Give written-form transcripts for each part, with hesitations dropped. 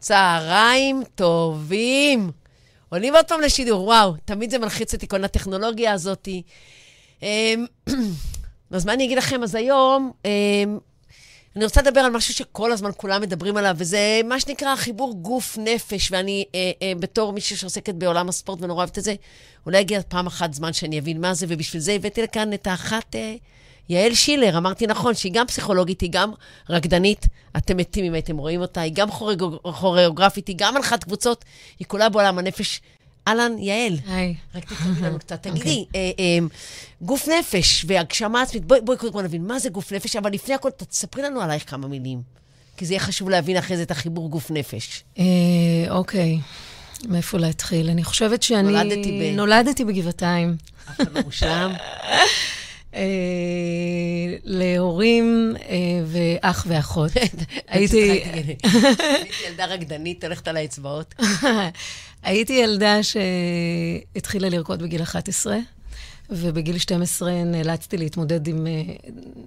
צהריים טובים. עולים עוד פעם לשידור, וואו, תמיד זה מלחיץ את עיקון הטכנולוגיה הזאת. אז מה אני אגיד לכם? אז היום אני רוצה לדבר על משהו שכל הזמן כולם מדברים עליו, וזה מה שנקרא חיבור גוף-נפש, ואני בתור מישהו שעוסקת בעולם הספורט ונורא אוהבת את זה, אולי הגיע פעם אחת זמן שאני אבין מה זה, ובשביל זה הבאתי לכאן את האחת יעל שילר, אמרתי נכון, שהיא גם פסיכולוגית, היא גם רקדנית, אתם מתים אם הייתם רואים אותה, היא גם חוריאוגרפית, היא גם מנחת קבוצות, היא כולה בעולם הנפש. אהלן, יעל. היי. רק תקראי לנו קצת, תגידי, גוף נפש והגשמה עצמית, בואי קודם כל נבין מה זה גוף נפש, אבל לפני הכל תספרי לנו עלייך כמה מילים, כי זה יהיה חשוב להבין אחרי זה את החיבור גוף נפש. אוקיי, מאיפה להתחיל? אני חושבת שאני נולדתי בגבעתיים. אף אחד לא מושלם. להורים ואח ואחות. הייתי ילדה רקדנית, הולכת על האצבעות. הייתי ילדה שהתחילה לרקוד בגיל 11, ובגיל 12 נאלצתי להתמודד עם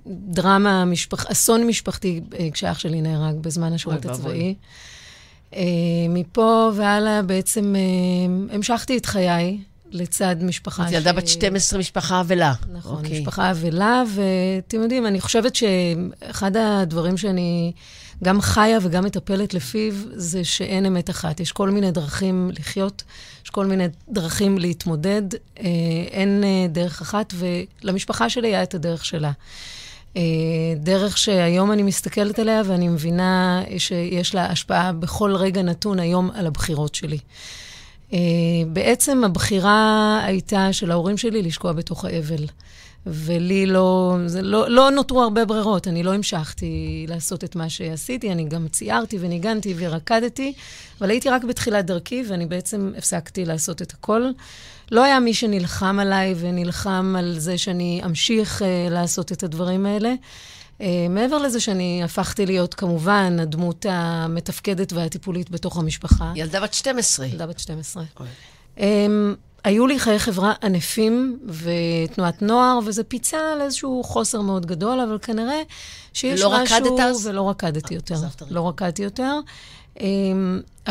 דרמה, אסון משפחתי, כשאח שלי נהרג בזמן השירות הצבאי. מפה והלאה בעצם המשכתי את חיי, לצד משפחה. ילדה בת 12, משפחה אבלה. נכון, משפחה אבלה, ואתם יודעים, אני חושבת שאחד הדברים שאני גם חיה וגם מטפלת לפיו, זה שאין אמת אחת. יש כל מיני דרכים לחיות, יש כל מיני דרכים להתמודד, אין דרך אחת, ולמשפחה שלי היה את הדרך שלה. דרך שהיום אני מסתכלת עליה, ואני מבינה שיש לה השפעה בכל רגע נתון היום על הבחירות שלי. בעצם הבחירה הייתה של ההורים שלי לשקוע בתוך האבל, ולי לא נותרו הרבה ברירות, אני לא המשכתי לעשות את מה שעשיתי, אני גם ציירתי וניגנתי ורקדתי, אבל הייתי רק בתחילת דרכי, ואני בעצם הפסקתי לעשות את הכל. לא היה מי שנלחם עליי ונלחם על זה שאני אמשיך לעשות את הדברים האלה, מעבר לזה שאני הפכתי להיות כמובן הדמות המתפקדת והטיפולית בתוך המשפחה. ילדה בת 12. ילדה בת 12. היו לי חיי חברה ענפים ותנועת נוער, וזה פיצה על איזשהו חוסר מאוד גדול, אבל כנראה שיש משהו... ולא רקדתי יותר. לא רקדתי יותר.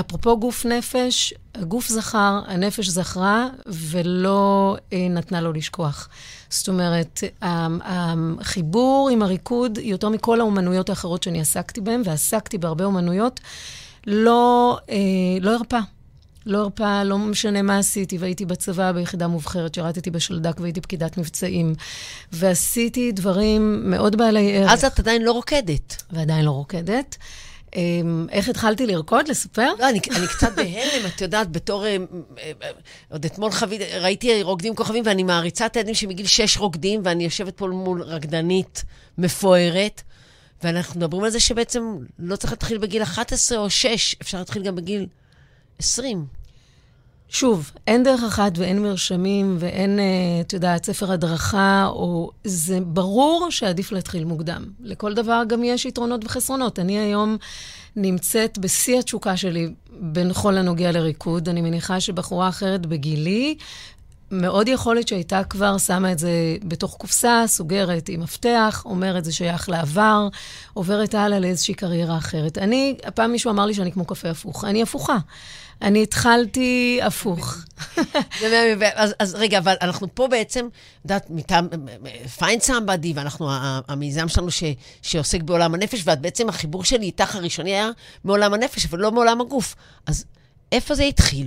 אפרופו גוף נפש, הגוף זכר, הנפש זכרה, ולא נתנה לו לשכוח. זאת אומרת, החיבור עם הריקוד, יותר מכל האומנויות האחרות שאני עסקתי בהן, ועסקתי בהרבה אומנויות, לא הרפה. לא הרפה, לא משנה מה עשיתי, והייתי בצבא ביחידה מובחרת, שרתתי בשלדק והייתי פקידת מבצעים, ועשיתי דברים מאוד בעלי ערך. אז את עדיין לא רוקדת. ועדיין לא רוקדת. איך התחלתי לרקוד, לספר? לא, אני קצת בהלם, את יודעת, בתור... עוד אתמול ראיתי רוקדים כוכבים, ואני מעריצה את הילדים שמגיל 6 רוקדים, ואני יושבת פה מול רקדנית מפוארת, ואנחנו מדברים על זה שבעצם לא צריך להתחיל בגיל 11 או 6, אפשר להתחיל גם בגיל 20. שוב, אין דרך אחת ואין מרשמים, ואין, אתה יודע, ספר הדרכה, או... זה ברור שעדיף להתחיל מוקדם. לכל דבר גם יש יתרונות וחסרונות. אני היום נמצאת בשיא התשוקה שלי, בין כל הנוגע לריקוד. אני מניחה שבחורה אחרת בגילי, מאוד יכולת שהייתה כבר שמה את זה בתוך קופסה, סוגרת עם מפתח, אומרת זה שייך לעבר, עוברת הלאה לאיזושהי קריירה אחרת. אני, הפעם מישהו אמר לי שאני כמו קפה הפוך. אני הפוכה. אני התחלתי הפוך. אז רגע, אבל אנחנו פה בעצם, יודעת, מטעם Fine Somebody, ואנחנו, המיזם שלנו שעוסק בעולם הנפש, ואת בעצם החיבור שלי איתך הראשוני היה מעולם הנפש, אבל לא מעולם הגוף. אז איפה זה התחיל?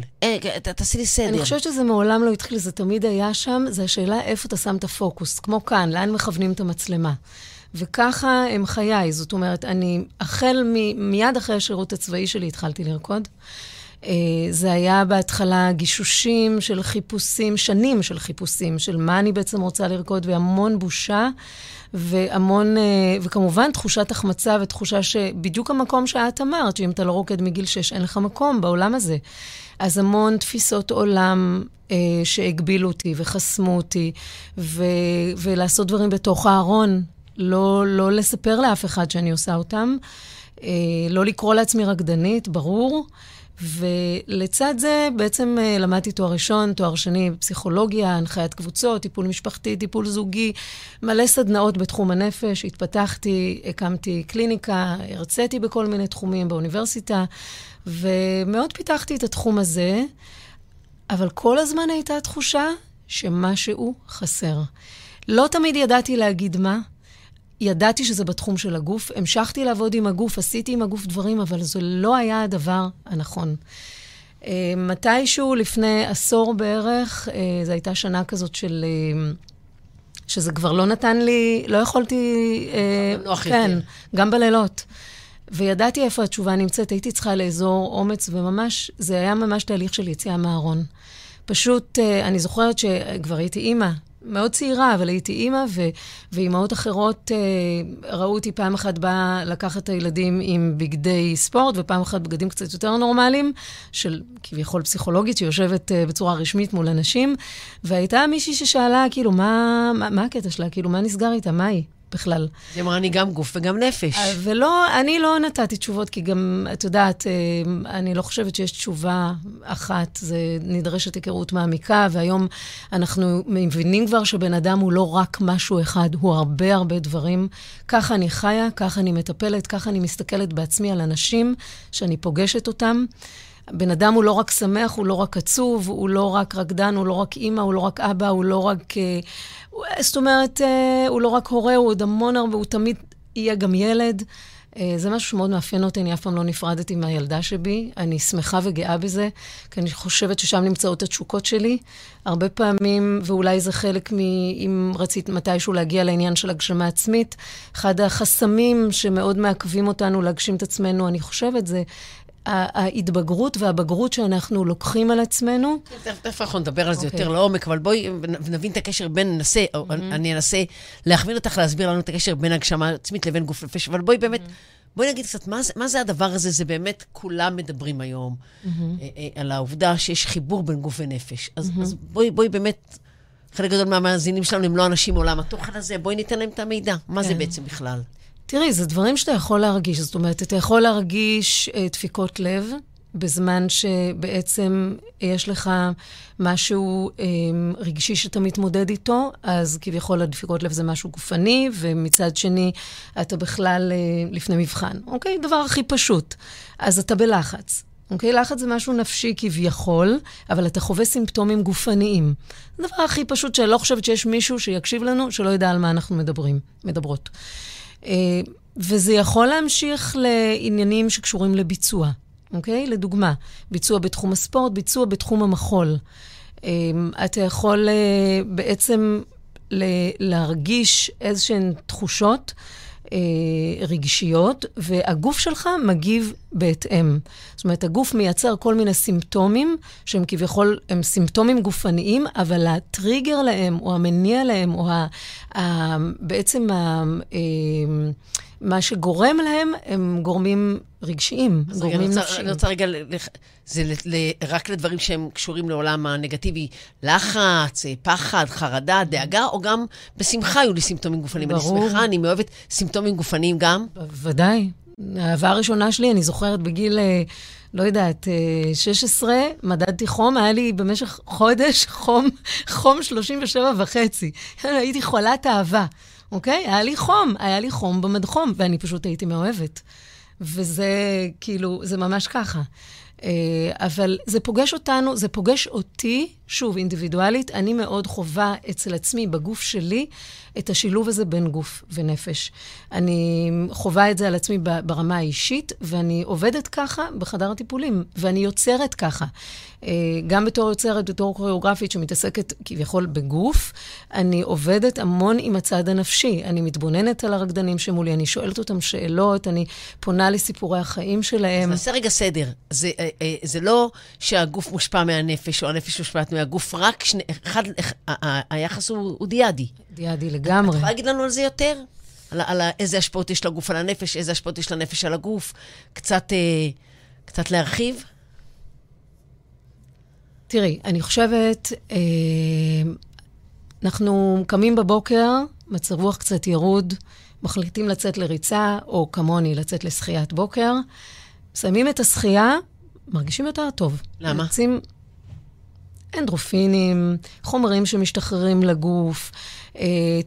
תעשי לי סדר. אני חושבת שזה מעולם לא התחיל, זה תמיד היה שם, זה השאלה איפה אתה שם את הפוקוס, כמו כאן, לאן מכוונים את המצלמה. וככה הם חיי, זאת אומרת, אני מיד אחרי השירות הצבאי שלי התחלתי לרקוד, זה היה בהתחלה גישושים של חיפושים, שנים של חיפושים, של מה אני בעצם רוצה לרקוד, והמון בושה, וכמובן תחושת החמצה ותחושה שבדיוק המקום שאת אמרת, שאם אתה לא רוקד מגיל 6, אין לך מקום בעולם הזה. אז המון תפיסות עולם שהגבילו אותי וחסמו אותי, ולעשות דברים בתוך הארון, לא לספר לאף אחד שאני עושה אותם, לא לקרוא לעצמי רקדנית, ברור. ולצד זה בעצם למדתי תואר ראשון, תואר שני, פסיכולוגיה, הנחיית קבוצות, טיפול משפחתי, טיפול זוגי, מלא סדנאות בתחום הנפש, התפתחתי, הקמתי קליניקה, הרציתי בכל מיני תחומים באוניברסיטה, ומאוד פיתחתי את התחום הזה, אבל כל הזמן הייתה תחושה שמשהו חסר. לא תמיד ידעתי להגיד מה, ידעתי שזה בתחום של הגוף, המשכתי לעבוד עם הגוף, עשיתי עם הגוף דברים, אבל זה לא היה הדבר הנכון. מתישהו, לפני עשור בערך, זו הייתה שנה כזאת של... שזה כבר לא נתן לי, לא יכולתי... כן, גם בלילות. וידעתי איפה התשובה נמצאת, הייתי צריכה לאזור אומץ, וממש, זה היה ממש תהליך של יציאה מהארון. פשוט, אני זוכרת שכבר הייתי אימא, מאוד צעירה, אבל הייתי אימא, ואימהות אחרות ראו אותי פעם אחת באה לקחת את הילדים עם בגדי ספורט, ופעם אחת בגדים קצת יותר נורמליים, של כביכול פסיכולוגית שיושבת בצורה רשמית מול אנשים, והייתה מישהי ששאלה, כאילו, מה הקטע שלה? כאילו, מה נסגר איתה? מה היא? בכלל. זה אמרה, אני גם גוף וגם נפש. ולא, אני לא נתתי תשובות, כי גם, את יודעת, אני לא חושבת שיש תשובה אחת, זה נדרשת היכרות מעמיקה, והיום אנחנו מבינים כבר שבן אדם הוא לא רק משהו אחד, הוא הרבה הרבה דברים. ככה אני חיה, ככה אני מטפלת, ככה אני מסתכלת בעצמי על אנשים שאני פוגשת אותם. בן אדם הוא לא רק שמח, הוא לא רק עצוב, הוא לא רק רקדן, הוא לא רק אמא, הוא לא רק אבא, הוא לא רק... זאת אומרת, הוא לא רק הורה, הוא עוד המון הרבה, הוא תמיד יהיה גם ילד. זה משהו שמאוד מאפיין אותי, אני אף פעם לא נפרדתי מהילדה שבי. אני שמחה וגאה בזה, כי אני חושבת ששם נמצאות התשוקות שלי. הרבה פעמים, ואולי זה חלק אם רצית מתישהו להגיע לעניין של הגשמה עצמית, אחד החסמים שמאוד מעכבים אותנו להגשים את עצמנו, אני חושבת, זה... ההתבגרות והבגרות שאנחנו לוקחים על עצמנו. תכף אנחנו נדבר על זה יותר לעומק, אבל בואי נבין את הקשר בין, אני אנסה להחמיר אותך להסביר לנו את הקשר בין הגשמה עצמית לבין גוף נפש, אבל בואי באמת, בואי נגיד קצת, מה זה הדבר הזה? זה באמת כולם מדברים היום על העובדה שיש חיבור בין גוף ונפש. אז בואי באמת, חלק גדול מהמאזינים שלנו הם לא אנשים מעולם התוכן הזה, בואי ניתן להם את המידע. מה זה בעצם בכלל? תראי, זה דברים שאתה יכול להרגיש, זאת אומרת, אתה יכול להרגיש דפיקות לב, בזמן שבעצם יש לך משהו רגשי שאתה מתמודד איתו, אז כביכול הדפיקות לב זה משהו גופני, ומצד שני אתה בכלל לפני מבחן, אוקיי? דבר הכי פשוט. אז אתה בלחץ. אוקיי? לחץ זה משהו נפשי כביכול, אבל אתה חווה סימפטומים גופניים. הדבר הכי פשוט שאני לא חושבת שיש מישהו שיקשיב לנו, שלא ידע על מה אנחנו מדברות. וזה יכול להמשיך לעניינים שקשורים לביצוע, אוקיי? לדוגמה, ביצוע בתחום הספורט, ביצוע בתחום המחול. אתה יכול בעצם להרגיש איזשהן תחושות רגישיות, והגוף שלך מגיב בהתאם. זאת אומרת, הגוף מייצר כל מיני סימפטומים, שהם כביכול, הם סימפטומים גופניים, אבל הטריגר להם, או המניע להם, או בעצם מה שגורם להם, הם גורמים רגשיים, גורמים נפשיים. אני רוצה רגע, זה רק לדברים שהם קשורים לעולם הנגטיבי, לחץ, פחד, חרדה, דאגה, או גם בשמחה היו לי סימפטומים גופניים. אני שמחה, אני מאוהבת סימפטומים גופניים גם. ודאי. האהבה הראשונה שלי, אני זוכרת בגיל, לא יודעת, 16, מדדתי חום, היה לי במשך חודש חום 37.5. הייתי חולת אהבה, אוקיי? היה לי חום במדחום, ואני פשוט הייתי מאוהבת. וזה, כאילו, זה ממש ככה. אבל זה פוגש אותנו, זה פוגש אותי, שוב, אינדיבידואלית, אני מאוד חובה אצל עצמי, בגוף שלי, את השילוב הזה בין גוף ונפש. אני חובה את זה על עצמי ברמה האישית, ואני עובדת ככה בחדר הטיפולים, ואני יוצרת ככה. גם בתור יוצרת, בתור קוריאוגרפית שמתעסקת כביכול בגוף, אני עובדת המון עם הצד הנפשי. אני מתבוננת על הרקדנים שמולי, אני שואלת אותם שאלות, אני פונה לסיפורי החיים שלהם. אז נעשה רגע סדר. זה לא שהגוף מושפע מהנפש, או הנפש מושפעת מהגוף, רק היחס הוא דיאדי. דיאדי לגמרי. אתה יכולה להגיד לנו על זה יותר? על איזה השפעות יש לגוף על הנפש, איזה השפעות יש לנפש על הגוף? קצת להרחיב? תראי, אני חושבת, אנחנו קמים בבוקר, מצב רוח קצת ירוד, מחליטים לצאת לריצה, או כמוני לצאת לשחיית בוקר, שמים את השחייה, מרגישים יותר טוב. למה? מרצים אנדרופינים, חומרים שמשתחררים לגוף,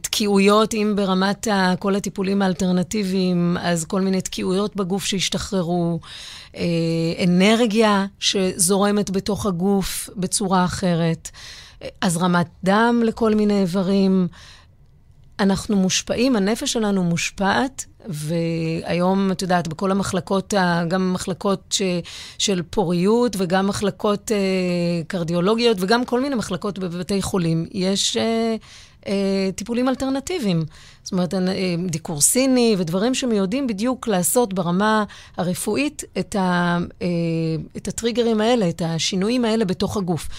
תקיעויות, אם ברמת כל הטיפולים האלטרנטיביים, אז כל מיני תקיעויות בגוף שהשתחררו, אנרגיה שזורמת בתוך הגוף בצורה אחרת, הזרמת דם לכל מיני איברים. אנחנו מושפעים, הנפש שלנו מושפעת, והיום, את יודעת, בכל המחלקות, גם מחלקות של פוריות, וגם מחלקות קרדיולוגיות, וגם כל מיני מחלקות בבתי חולים, יש טיפולים אלטרנטיביים. זאת אומרת, דיקור סיני ודברים שמיודעים בדיוק לעשות ברמה הרפואית את הטריגרים האלה, את השינויים האלה בתוך הגוף.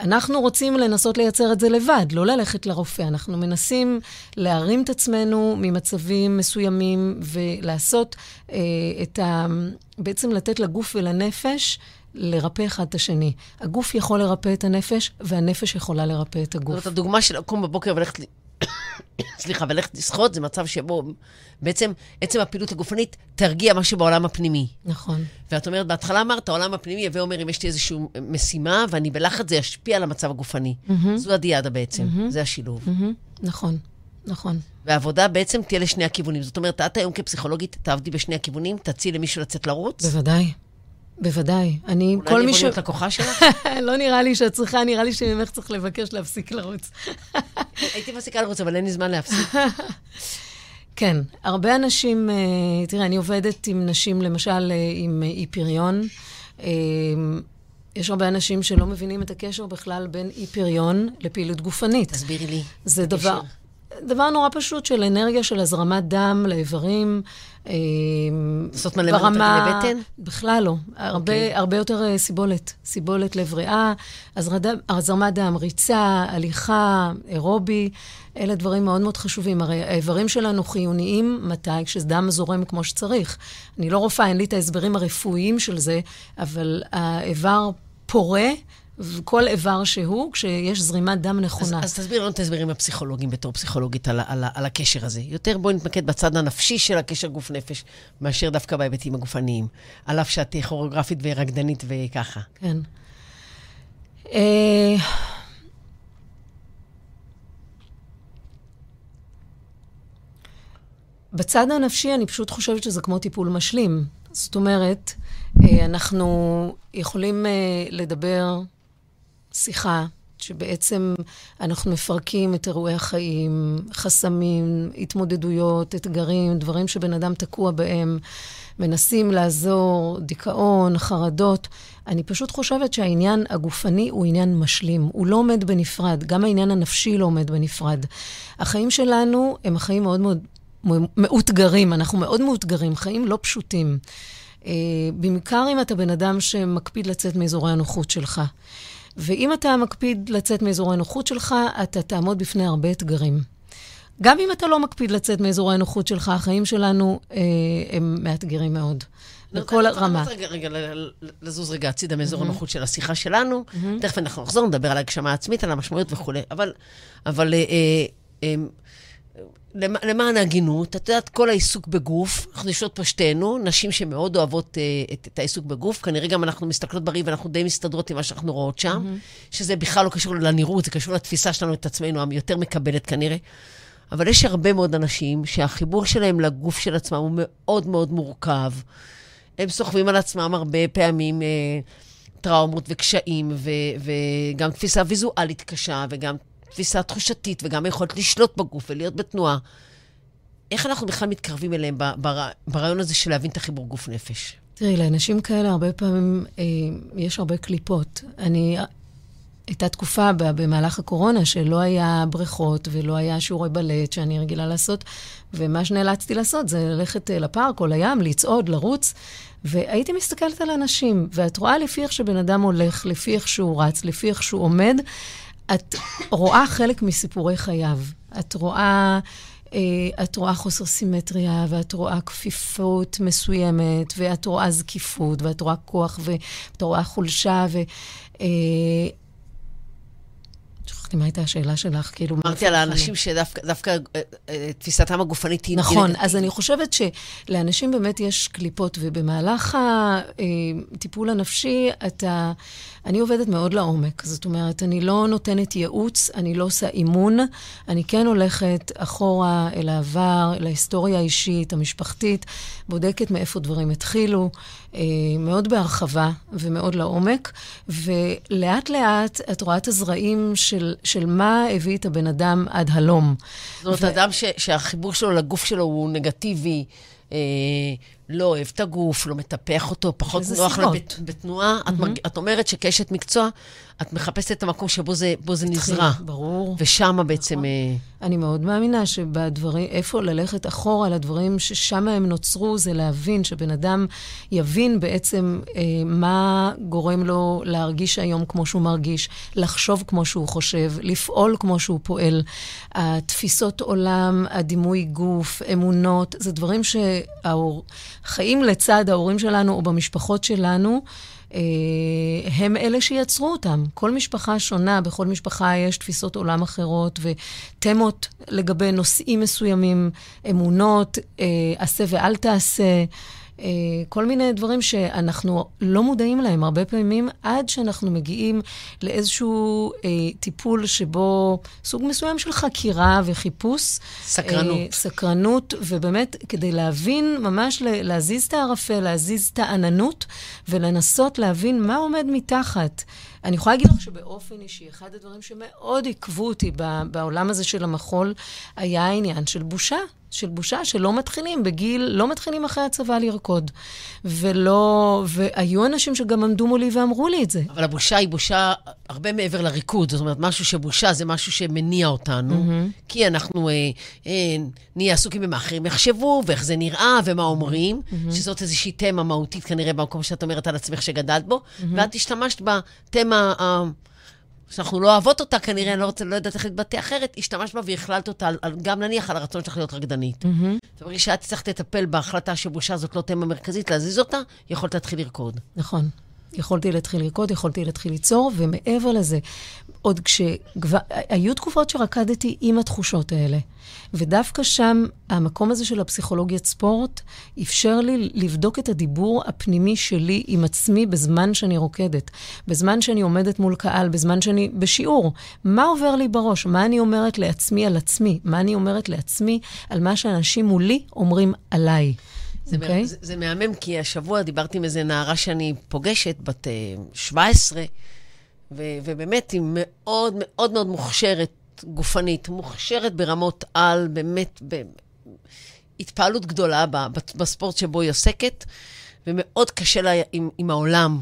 אנחנו רוצים לנסות לייצר את זה לבד, לא ללכת לרופא. אנחנו מנסים להרים את עצמנו ממצבים מסוימים ולעשות בעצם לתת לגוף ולנפש לרפא אחד את השני. הגוף יכול לרפא את הנפש, והנפש יכולה לרפא את הגוף. זאת הדוגמה של לקום בבוקר ולכת ולכת לשחות, זה מצב שבו בעצם עצם הפעילות הגופנית תרגיע מה שבעולם הפנימי. נכון. ואת אומרת, בהתחלה אמרת, העולם הפנימי, ואומר, אם יש לי איזושהי משימה, ואני בלחץ, זה ישפיע על המצב הגופני. זו הדיאדה בעצם, זה השילוב. נכון, נכון. והעבודה בעצם תהיה לשני הכיוונים. זאת אומרת, את היום כפסיכולוגית תעבדי בשני הכיוונים, תציעי למישהו לצאת לרוץ? בוודאי. בוודאי. אני, כל מי ש... אולי נבוא להיות לקוחה שלך? לא נראה לי שאת צריכה, נראה לי שממך צריך לבקש להפסיק לרוץ. הייתי מפסיקה לרוץ, אבל אין לי זמן להפסיק. כן, הרבה אנשים, תראה, אני עובדת עם נשים, למשל, עם אי-פריון. יש הרבה אנשים שלא מבינים את הקשר בכלל בין אי-פריון לפעילות גופנית. תסבירי לי. זה דבר נורא פשוט של אנרגיה, של הזרמת דם לאיברים. זאת מלא ברמה... לבטן? בכלל לא. הרבה יותר סיבולת. סיבולת לבריאה, הזרמת דם, ריצה, הליכה, אירובי. אלה דברים מאוד מאוד חשובים. הרי האיברים שלנו חיוניים מתי? כשדם זורם כמו שצריך. אני לא רופאה, אין לי את ההסברים הרפואיים של זה, אבל האיבר פורה, כל איבר שהוא, כשיש זרימת דם נכונה. אז תסביר לנו את ההסברים הפסיכולוגיים בתור פסיכולוגית על הקשר הזה. יותר בואי נתמקד בצד הנפשי של הקשר גוף נפש, מאשר דווקא בהיבטים הגופניים. על אף שאת כוריאוגרפית ורקדנית וככה. כן. בצד הנפשי אני פשוט חושבת שזה כמו טיפול משלים. זאת אומרת, אנחנו יכולים לדבר שיחה, שבעצם אנחנו מפרקים את אירועי החיים, חסמים, התמודדויות, אתגרים, דברים שבן אדם תקוע בהם, מנסים לעזור, דיכאון, חרדות. אני פשוט חושבת שהעניין הגופני הוא עניין משלים, הוא לא עומד בנפרד, גם העניין הנפשי לא עומד בנפרד. החיים שלנו הם החיים מאוד מאוד מאותגרים, אנחנו מאוד מאותגרים, חיים לא פשוטים. במקרה אם אתה בן אדם שמקפיד לצאת מאזורי הנוחות שלך. ואם אתה מקפיד לצאת מאזורי הנוחות שלך, אתה תעמוד בפני הרבה אתגרים. גם אם אתה לא מקפיד לצאת מאזורי הנוחות שלך, החיים שלנו הם מאתגרים מאוד. בכל הרמה. רגע, לזוז רגע הצידה מאזור הנוחות של השיחה שלנו. תכף אנחנו נחזור, נדבר על ההגשמה העצמית, על המשמעויות וכו'. אבל... למען ההגינות, את יודעת, כל העיסוק בגוף, אנחנו נשאות פה שתינו, נשים שמאוד אוהבות את העיסוק בגוף, כנראה גם אנחנו מסתכלות בריא, ואנחנו די מסתדרות עם מה שאנחנו רואות שם, שזה בכלל לא קשור לנראות, זה קשור לתפיסה שלנו את עצמנו, היותר מקבלת כנראה. אבל יש הרבה מאוד אנשים שהחיבור שלהם לגוף של עצמם הוא מאוד מאוד מורכב. הם סוחבים על עצמם הרבה פעמים טראומות וקשיים, וגם תפיסה ויזואלית קשה, וגם תפיסה תחושתית, וגם היכולת לשלוט בגוף ולהיות בתנועה. איך אנחנו בכלל מתקרבים אליהם ברעיון הזה של להבין את החיבור גוף נפש? תראי, לאנשים כאלה הרבה פעמים יש הרבה קליפות. הייתה תקופה במהלך הקורונה שלא היה בריכות ולא היה שיעורי בלט שאני רגילה לעשות, ומה שנאלצתי לעשות זה ללכת לפארק או לים, לצעוד, לרוץ, והייתי מסתכלת על אנשים, ואת רואה לפי איך שבן אדם הולך, לפי איך שהוא רץ, לפי איך שהוא עומד, את רואה חלק מסיפורי חייו. את רואה חוסר סימטריה, ואת רואה כפיפות מסוימת, ואת רואה זקיפות, ואת רואה כוח, ואת רואה חולשה, שכחתי מה הייתה השאלה שלך, כאילו... אמרתי על האנשים שדווקא תפיסתם הגופנית היא... נכון, אז אני חושבת שלאנשים באמת יש קליפות, ובמהלך הטיפול הנפשי, אני עובדת מאוד לעומק, זאת אומרת, אני לא נותנת ייעוץ, אני לא עושה אימון, אני כן הולכת אחורה אל העבר, אל ההיסטוריה האישית, המשפחתית, בודקת מאיפה דברים התחילו, מאוד בהרחבה ומאוד לעומק, ולאט לאט את רואה את הזרעים של מה הביא את הבן אדם עד הלום. זאת אומרת, אדם שהחיבור שלו לגוף שלו הוא נגטיבי, לא אוהב את הגוף, לא מטפח אותו, פחות נוח בתנועה. את אומרת שכשת מקצוע, את מחפשת את המקום שבו זה נזרע. ברור. ושמה בעצם... אני מאוד מאמינה שבדברים, איפה ללכת אחורה לדברים ששמה הם נוצרו, זה להבין שבן אדם יבין בעצם מה גורם לו להרגיש היום כמו שהוא מרגיש, לחשוב כמו שהוא חושב, לפעול כמו שהוא פועל. התפיסות עולם, הדימוי גוף, אמונות, זה דברים חיים לצד ההורים שלנו או במשפחות שלנו, הם אלה שיצרו אותם. כל משפחה שונה, בכל משפחה יש תפיסות עולם אחרות ותמות לגבי נושאים מסוימים, אמונות, עשה ואל תעשה, כל מיני דברים שאנחנו לא מודעים להם הרבה פעמים, עד שאנחנו מגיעים לאיזשהו טיפול שבו סוג מסוים של חקירה וחיפוש. סקרנות. סקרנות, ובאמת כדי להבין, ממש להזיז את הערפל, להזיז את העננות, ולנסות להבין מה עומד מתחת. אני יכולה להגיד לך שבאופן אישי, אחד הדברים שמאוד עקבו אותי בעולם הזה של המחול, היה העניין של בושה. של בושה שלא מתחילים בגיל, לא מתחילים אחרי הצבא לרקוד. והיו אנשים שגם עמדו מולי ואמרו לי את זה. אבל הבושה היא בושה הרבה מעבר לריקוד. זאת אומרת, משהו שבושה זה משהו שמניע אותנו. כי אנחנו נהיה עסוקים במה אחרים יחשבו, ואיך זה נראה, ומה אומרים. שזאת איזושהי תמה מהותית, כנראה במקום שאת אומרת על עצמך שגדלת בו. ואת השתמשת בתמה... שאנחנו לא אוהבות אותה, כנראה, אני לא יודעת איך להתבטא אחרת, השתמשת בה והכללת אותה, גם נניח על הרצון שלך להיות רקדנית. זאת אומרת, שאת צריכת לטפל בהחלטה שבושה הזאת לא תמה מרכזית, להזיז אותה, יכולת להתחיל לרקוד. נכון. יכולתי להתחיל לרקוד, יכולתי להתחיל ליצור, ומעבר לזה, עוד היו תקופות שרקדתי עם התחושות האלה, ודווקא שם, המקום הזה של הפסיכולוגיית ספורט, אפשר לי לבדוק את הדיבור הפנימי שלי עם עצמי בזמן שאני רוקדת, בזמן שאני עומדת מול קהל, בזמן שאני בשיעור. מה עובר לי בראש? מה אני אומרת לעצמי על עצמי? מה אני אומרת לעצמי על מה שאנשים מולי אומרים עליי? זה מהמם, כי השבוע דיברתי עם איזה נערה שאני פוגשת, בת 17, ובאמת היא מאוד מאוד מאוד מוכשרת גופנית, מוכשרת ברמות על, באמת התפעלות גדולה בספורט שבו היא עוסקת, ומאוד קשה לה עם העולם.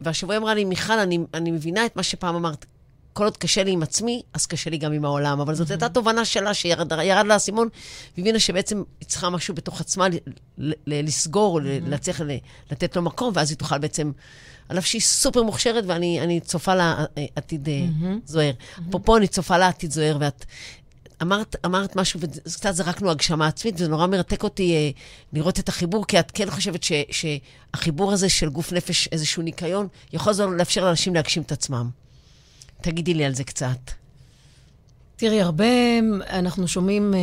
והשבוע אמרה לי, מיכל, אני מבינה את מה שפעם אמרת, כל עוד קשה לי עם עצמי, אז קשה לי גם עם העולם. אבל זאת הייתה תובנה שלה שירד לה הסימון, והבינה שבעצם היא צריכה משהו בתוך עצמה לסגור, להצליח לתת לו מקום, ואז היא תוכל בעצם, עליו שהיא סופר מוכשרת, ואני צופה לה עתיד זוהר. פה אני צופה לה עתיד זוהר, ואת אמרת משהו, וקצת זרקנו הגשמה עצמית, וזה נורא מרתק אותי לראות את החיבור, כי את כן חושבת שהחיבור הזה של גוף נפש, איזשהו ניקיון, יכול לאפשר לאנשים להגשים את עצמם. תגידי לי על זה קצת. תראי, הרבה אנחנו שומעים,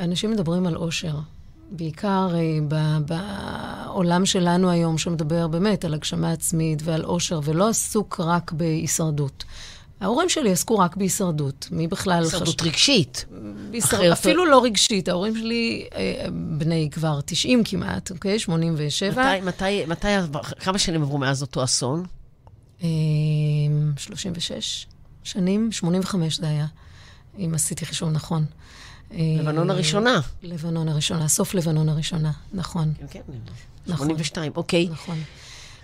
אנשים מדברים על אושר, בעיקר בעולם שלנו היום, שמדבר באמת על הגשמה עצמית ועל אושר, ולא עסוק רק בהישרדות. ההורים שלי עסקו רק בהישרדות. מי בכלל... הישרדות רגשית. אפילו לא רגשית. ההורים שלי בני כבר 90 כמעט, אוקיי? 87. מתי, כמה שנים עברו מאז אותו אסון? 36 שנים, 85 זה היה, אם עשיתי חישוב נכון. לבנון הראשונה. לבנון הראשונה, סוף לבנון הראשונה, נכון. כן, כן, 82, אוקיי. נכון.